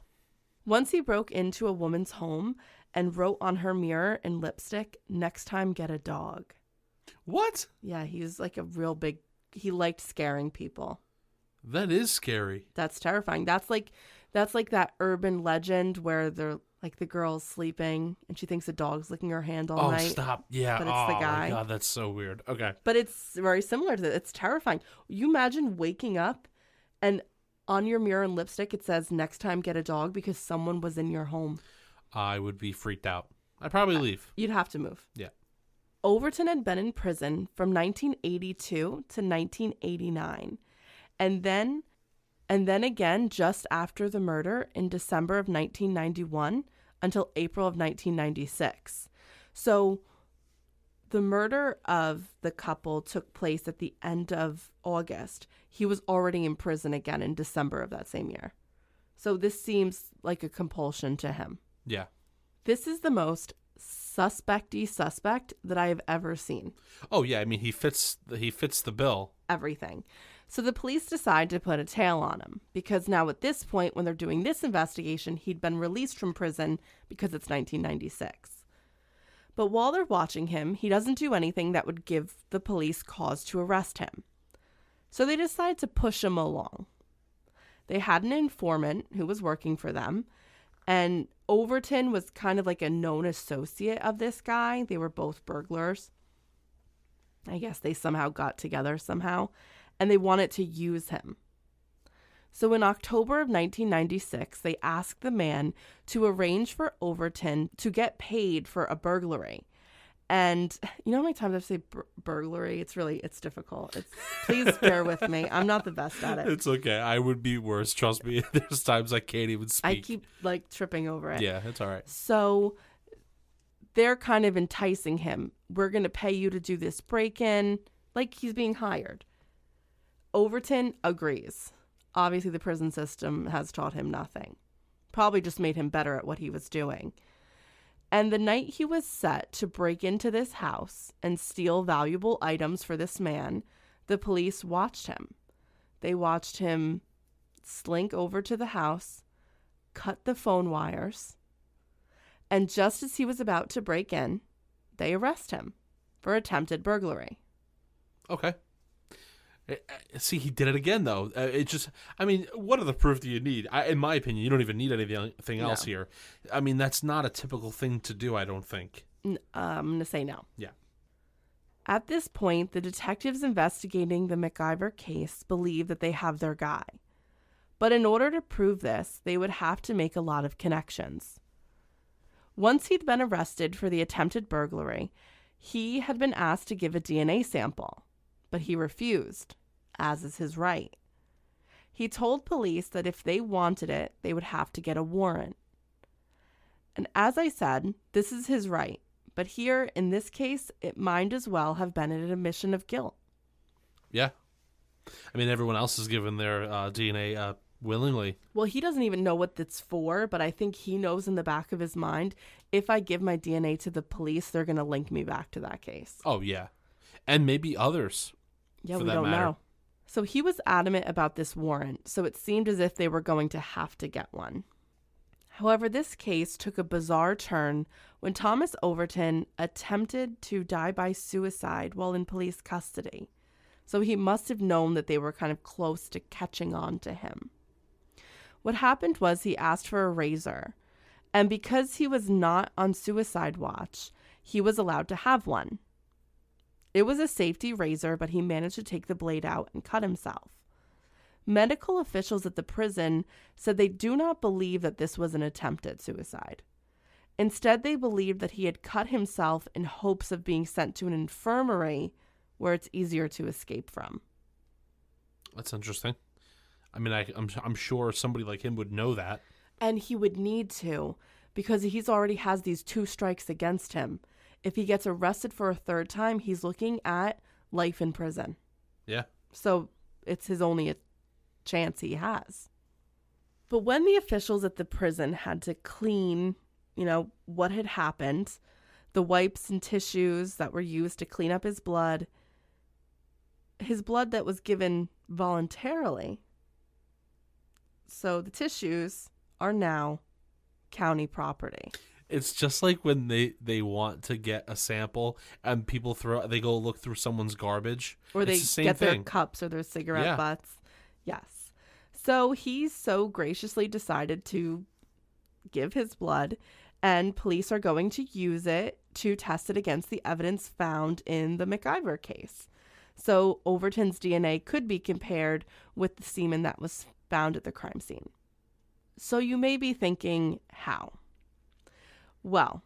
Once he broke into a woman's home and wrote on her mirror in lipstick, "Next time, get a dog." What? Yeah, he was like a real big... He liked scaring people. That is scary. That's terrifying. That's like that's like that urban legend where they're like the girl's sleeping and she thinks the dog's licking her hand all oh, night. Oh, stop. Yeah. But it's oh, the guy. God, that's so weird. Okay. But it's very similar to that. It's terrifying. You imagine waking up and on your mirror and lipstick it says, "Next time, get a dog," because someone was in your home. I would be freaked out. I'd probably leave. You'd have to move. Yeah. Overton had been in prison from nineteen eighty-two to nineteen eighty-nine. And then, and then again, just after the murder in December of nineteen ninety-one until April of nineteen ninety-six. So the murder of the couple took place at the end of August. He was already in prison again in December of that same year. So this seems like a compulsion to him. Yeah. This is the most suspecty suspect that I have ever seen. Oh, yeah. I mean, he fits the, he fits the bill. Everything. So the police decide to put a tail on him because now at this point, when they're doing this investigation, he'd been released from prison because it's nineteen ninety-six. But while they're watching him, he doesn't do anything that would give the police cause to arrest him. So they decide to push him along. They had an informant who was working for them, and Overton was kind of like a known associate of this guy. They were both burglars. I guess they somehow got together somehow. And they wanted to use him. So in October of nineteen ninety-six, they asked the man to arrange for Overton to get paid for a burglary. And you know how many times I say bur- burglary? It's really, it's difficult. It's Please bear with me. I'm not the best at it. It's okay. I would be worse. Trust me. There's times I can't even speak. I keep like tripping over it. Yeah, it's all right. So they're kind of enticing him. "We're going to pay you to do this break-in." Like he's being hired. Overton agrees. Obviously, the prison system has taught him nothing. Probably just made him better at what he was doing. And the night he was set to break into this house and steal valuable items for this man, the police watched him. They watched him slink over to the house, cut the phone wires, and just as he was about to break in, they arrest him for attempted burglary. Okay. See, he did it again, though. It just, I mean, what other proof do you need? I, in my opinion, you don't even need anything else no. here. I mean, that's not a typical thing to do, I don't think. Um, I'm going to say no. Yeah. At this point, the detectives investigating the MacIvor case believe that they have their guy. But in order to prove this, they would have to make a lot of connections. Once he'd been arrested for the attempted burglary, he had been asked to give a D N A sample. But he refused, as is his right. He told police that if they wanted it, they would have to get a warrant. And as I said, this is his right. But here, in this case, it might as well have been an admission of guilt. Yeah. I mean, everyone else has given their uh, D N A uh, willingly. Well, he doesn't even know what it's for, but I think he knows in the back of his mind, if I give my D N A to the police, they're going to link me back to that case. Oh, yeah. And maybe others. Yeah, we don't know. So he was adamant about this warrant, so it seemed as if they were going to have to get one. However, this case took a bizarre turn when Thomas Overton attempted to die by suicide while in police custody. So he must have known that they were kind of close to catching on to him. What happened was he asked for a razor, and because he was not on suicide watch, he was allowed to have one. It was a safety razor, but he managed to take the blade out and cut himself. Medical officials at the prison said they do not believe that this was an attempt at suicide. Instead, they believed that he had cut himself in hopes of being sent to an infirmary where it's easier to escape from. That's interesting. I mean, I, I'm, I'm sure somebody like him would know that. And he would need to, because he's already has these two strikes against him. If he gets arrested for a third time, he's looking at life in prison. Yeah. So it's his only chance he has. But when the officials at the prison had to clean, you know, what had happened, the wipes and tissues that were used to clean up his blood, his blood that was given voluntarily. So the tissues are now county property. It's just like when they, they want to get a sample and people throw, they go look through someone's garbage. Or they the get thing. Their cups or their cigarette yeah. butts. Yes. So he so graciously decided to give his blood, and police are going to use it to test it against the evidence found in the MacIvor case. So Overton's D N A could be compared with the semen that was found at the crime scene. So you may be thinking, how? Well,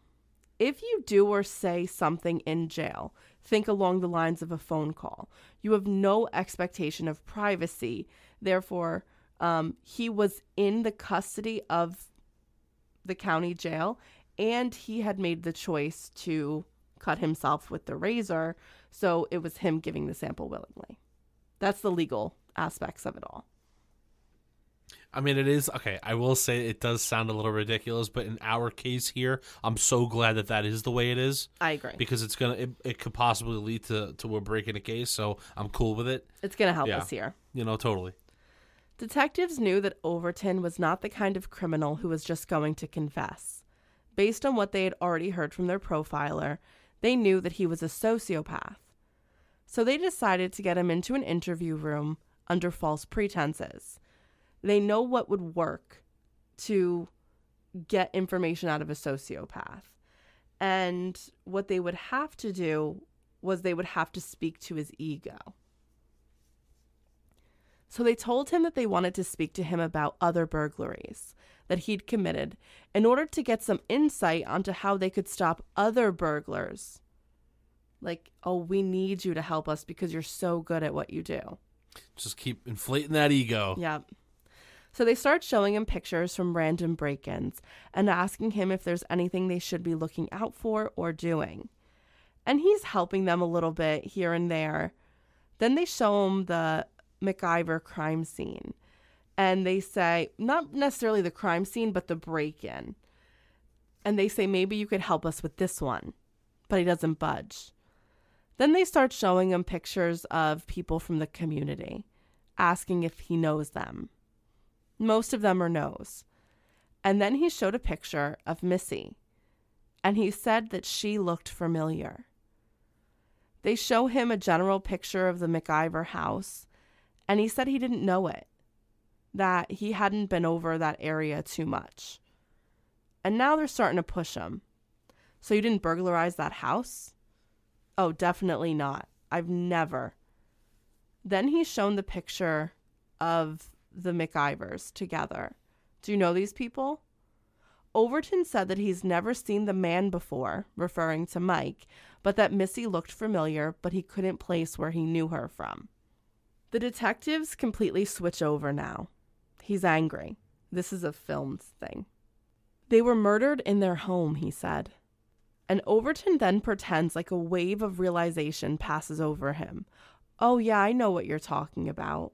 if you do or say something in jail, think along the lines of a phone call. You have no expectation of privacy. Therefore, um, he was in the custody of the county jail, and he had made the choice to cut himself with the razor, so it was him giving the sample willingly. That's the legal aspects of it all. I mean, it is, okay, I will say it does sound a little ridiculous, but in our case here, I'm so glad that that is the way it is. I agree. Because it's gonna, it, it could possibly lead to, to a break in a case, so I'm cool with it. It's going to help yeah. us here. You know, totally. Detectives knew that Overton was not the kind of criminal who was just going to confess. Based on what they had already heard from their profiler, they knew that he was a sociopath. So they decided to get him into an interview room under false pretenses. They know what would work to get information out of a sociopath. And what they would have to do was they would have to speak to his ego. So they told him that they wanted to speak to him about other burglaries that he'd committed in order to get some insight onto how they could stop other burglars. Like, oh, we need you to help us because you're so good at what you do. Just keep inflating that ego. Yep. So they start showing him pictures from random break-ins and asking him if there's anything they should be looking out for or doing. And he's helping them a little bit here and there. Then they show him the MacIvor crime scene. And they say, not necessarily the crime scene, but the break-in. And they say, maybe you could help us with this one. But he doesn't budge. Then they start showing him pictures of people from the community, asking if he knows them. Most of them are no's. And then he showed a picture of Missy, and he said that she looked familiar. They show him a general picture of the MacIvor house, and he said he didn't know it, that he hadn't been over that area too much. And now they're starting to push him. So you didn't burglarize that house? Oh, definitely not. I've never. Then he's shown the picture of the MacIvors together. Do you know these people? Overton said that he's never seen the man before, referring to Mike, but that Missy looked familiar, but he couldn't place where he knew her from. The detectives completely switch over now. He's angry. This is a filmed thing. They were murdered in their home, he said. And Overton then pretends like a wave of realization passes over him. Oh yeah, I know what you're talking about.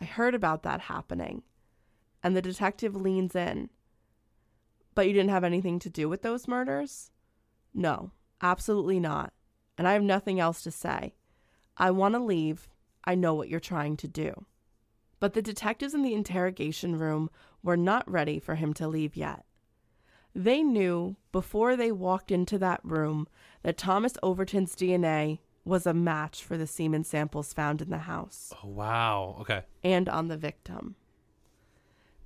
I heard about that happening. And the detective leans in. But you didn't have anything to do with those murders? No, absolutely not. And I have nothing else to say. I want to leave. I know what you're trying to do. But the detectives in the interrogation room were not ready for him to leave yet. They knew before they walked into that room that Thomas Overton's D N A was a match for the semen samples found in the house. Oh, wow. Okay. And on the victim.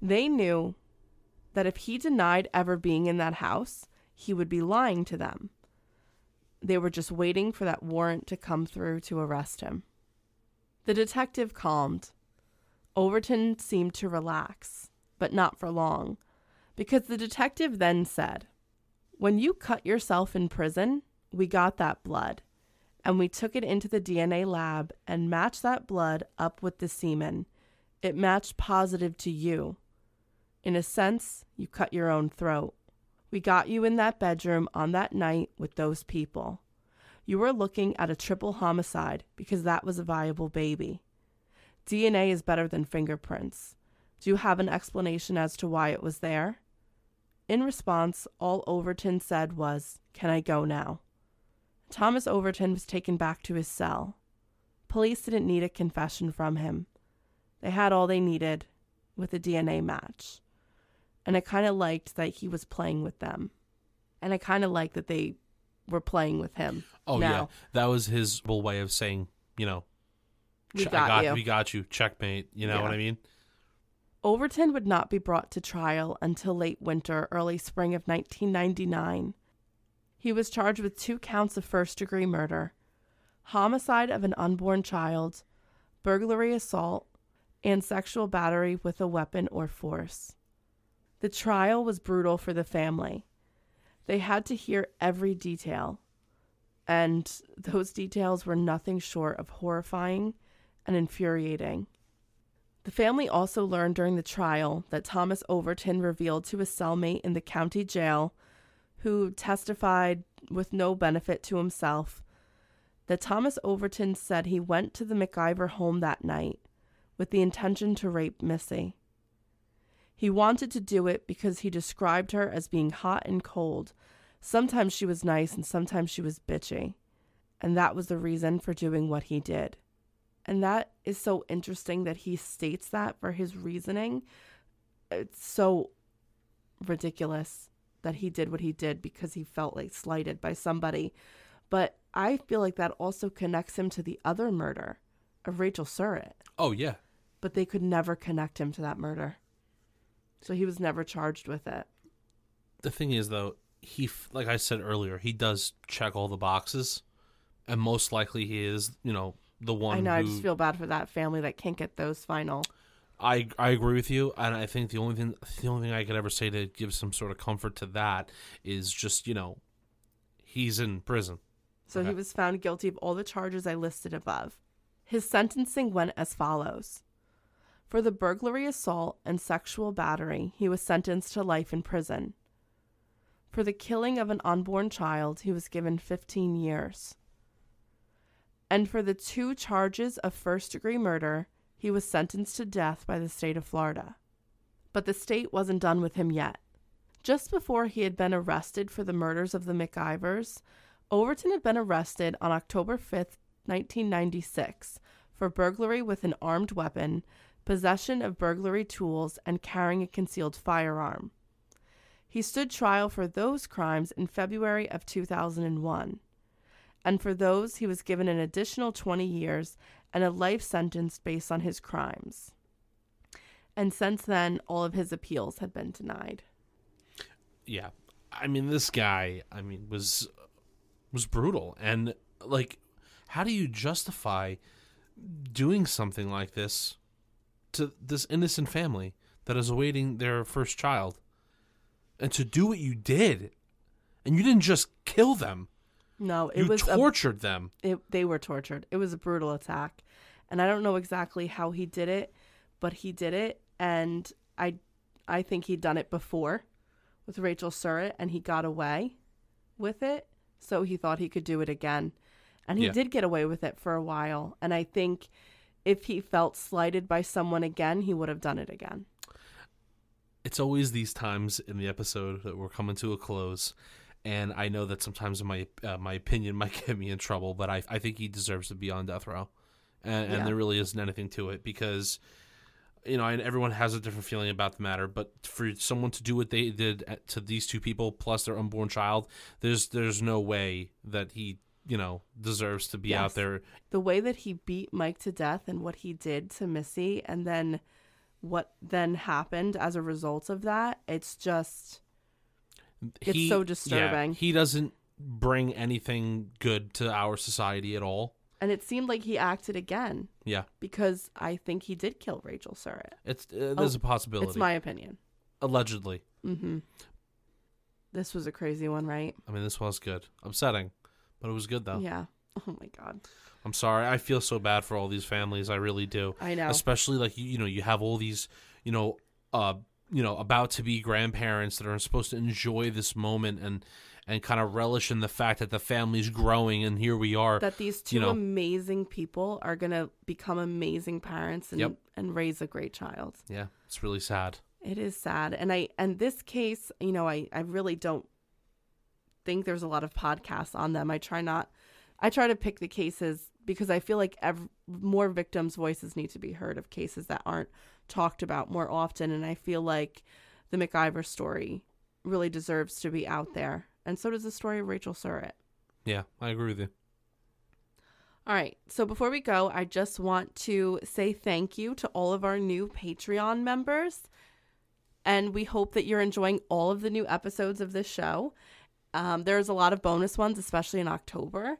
They knew that if he denied ever being in that house, he would be lying to them. They were just waiting for that warrant to come through to arrest him. The detective calmed. Overton seemed to relax, but not for long, because the detective then said, "When you cut yourself in prison, we got that blood, and we took it into the D N A lab and matched that blood up with the semen. It matched positive to you. In a sense, you cut your own throat. We got you in that bedroom on that night with those people. You were looking at a triple homicide because that was a viable baby. D N A is better than fingerprints. Do you have an explanation as to why it was there?" In response, all Overton said was, "Can I go now?" Thomas Overton was taken back to his cell. Police didn't need a confession from him. They had all they needed with a D N A match. And I kind of liked that he was playing with them. And I kind of liked that they were playing with him. Oh, now. Yeah. That was his whole way of saying, you know, we got, I got you. We got you. Checkmate. You know yeah. what I mean? Overton would not be brought to trial until late winter, early spring of nineteen ninety-nine. He was charged with two counts of first-degree murder, homicide of an unborn child, burglary assault, and sexual battery with a weapon or force. The trial was brutal for the family. They had to hear every detail, and those details were nothing short of horrifying and infuriating. The family also learned during the trial that Thomas Overton revealed to his cellmate in the county jail, who testified with no benefit to himself, that Thomas Overton said he went to the MacIvor home that night with the intention to rape Missy. He wanted to do it because he described her as being hot and cold. Sometimes she was nice and sometimes she was bitchy. And that was the reason for doing what he did. And that is so interesting that he states that for his reasoning. It's so ridiculous that he did what he did because he felt like slighted by somebody. But I feel like that also connects him to the other murder of Rachel Surrett. Oh, yeah. But they could never connect him to that murder. So he was never charged with it. The thing is, though, he, like I said earlier, he does check all the boxes. And most likely he is, you know, the one I know, who... I just feel bad for that family that can't get those final... I I agree with you, and I think the only thing the only thing I could ever say to give some sort of comfort to that is just, you know, he's in prison. So okay. He was found guilty of all the charges I listed above. His sentencing went as follows. For the burglary assault and sexual battery, he was sentenced to life in prison. For the killing of an unborn child, he was given fifteen years. And for the two charges of first-degree murder, he was sentenced to death by the state of Florida. But the state wasn't done with him yet. Just before he had been arrested for the murders of the MacIvors, Overton had been arrested on October fifth, nineteen ninety-six, for burglary with an armed weapon, possession of burglary tools, and carrying a concealed firearm. He stood trial for those crimes in February of two thousand one. And for those, he was given an additional twenty years and a life sentence based on his crimes. And since then, all of his appeals had been denied. Yeah. I mean, this guy, I mean, was was brutal. And, like, how do you justify doing something like this to this innocent family that is awaiting their first child? And to do what you did, and you didn't just kill them. No, it you was tortured a, them. It, they were tortured. It was a brutal attack. And I don't know exactly how he did it, but he did it. And I I think he'd done it before with Rachel Surrett, and he got away with it. So he thought he could do it again. And he yeah. did get away with it for a while. And I think if he felt slighted by someone again, he would have done it again. It's always these times in the episode that we're coming to a close. And I know that sometimes my uh, my opinion might get me in trouble, but I I think he deserves to be on death row, and, yeah. and there really isn't anything to it because, you know, and everyone has a different feeling about the matter. But for someone to do what they did to these two people plus their unborn child, there's there's no way that he you know deserves to be yes. out there. The way that he beat Mike to death and what he did to Missy, and then what then happened as a result of that, it's just. It's he, so disturbing. Yeah, he doesn't bring anything good to our society at all. And it seemed like he acted again. Yeah. Because I think he did kill Rachel Surrett. It's uh, there's oh, a possibility. It's my opinion. Allegedly. Mm-hmm. This was a crazy one, right? I mean, this was good. Upsetting, but it was good, though. Yeah. Oh, my God. I'm sorry. I feel so bad for all these families. I really do. I know. Especially, like, you, you know, you have all these, you know, uh, you know, about to be grandparents that are supposed to enjoy this moment and and kind of relish in the fact that the family's growing, and here we are. That these two you know, amazing people are going to become amazing parents and, yep. and raise a great child. Yeah, it's really sad. It is sad. And I and this case, you know, I, I really don't think there's a lot of podcasts on them. I try not. I try to pick the cases because I feel like ev- more victims' voices need to be heard of cases that aren't talked about more often. And I feel like the MacIvor story really deserves to be out there. And so does the story of Rachel Surrett. Yeah, I agree with you. All right. So before we go, I just want to say thank you to all of our new Patreon members. And we hope that you're enjoying all of the new episodes of this show. Um, there's a lot of bonus ones, especially in October.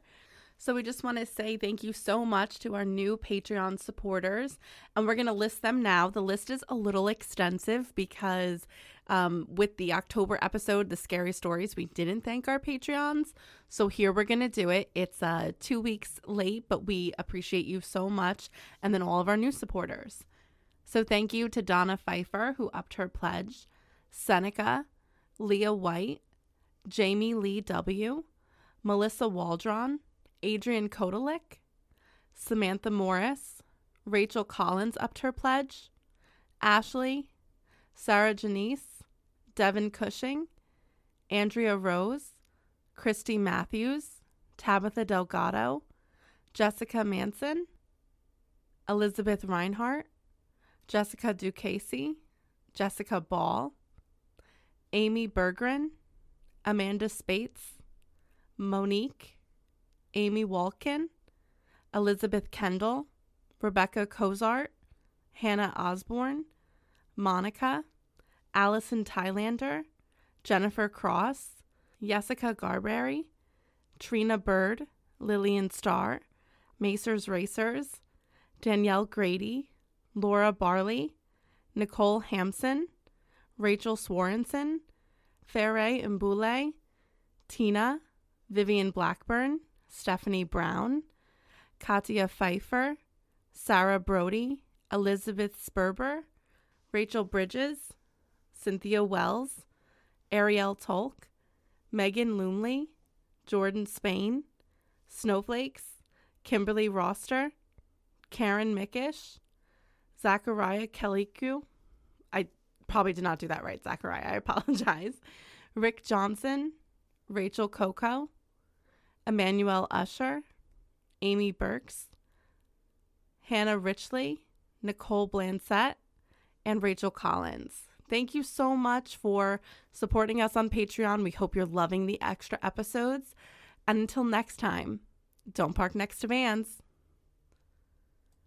So we just want to say thank you so much to our new Patreon supporters. And we're going to list them now. The list is a little extensive because um, with the October episode, The Scary Stories, we didn't thank our Patreons. So here we're going to do it. It's uh, two weeks late, but we appreciate you so much. And then all of our new supporters. So thank you to Donna Pfeiffer, who upped her pledge, Seneca, Leah White, Jamie Lee W., Melissa Waldron, Adrian Kotelik, Samantha Morris, Rachel Collins upped her pledge, Ashley, Sarah Janice, Devin Cushing, Andrea Rose, Christy Matthews, Tabitha Delgado, Jessica Manson, Elizabeth Reinhart, Jessica Ducasey, Jessica Ball, Amy Bergren, Amanda Spates, Monique, Amy Walkin, Elizabeth Kendall, Rebecca Cozart, Hannah Osborne, Monica, Allison Tylander, Jennifer Cross, Jessica Garberry, Trina Bird, Lillian Starr, Macers Racers, Danielle Grady, Laura Barley, Nicole Hampson, Rachel Swarenson, Ferre Mbule, Tina, Vivian Blackburn, Stephanie Brown, Katia Pfeiffer, Sarah Brody, Elizabeth Sperber, Rachel Bridges, Cynthia Wells, Ariel Tolk, Megan Lumley, Jordan Spain, Snowflakes, Kimberly Roster, Karen Mickish, Zachariah Keliku. I probably did not do that right, Zachariah. I apologize. Rick Johnson, Rachel Coco, Emmanuel Usher, Amy Burks, Hannah Richley, Nicole Blansett, and Rachel Collins. Thank you so much for supporting us on Patreon. We hope you're loving the extra episodes. And until next time, don't park next to vans.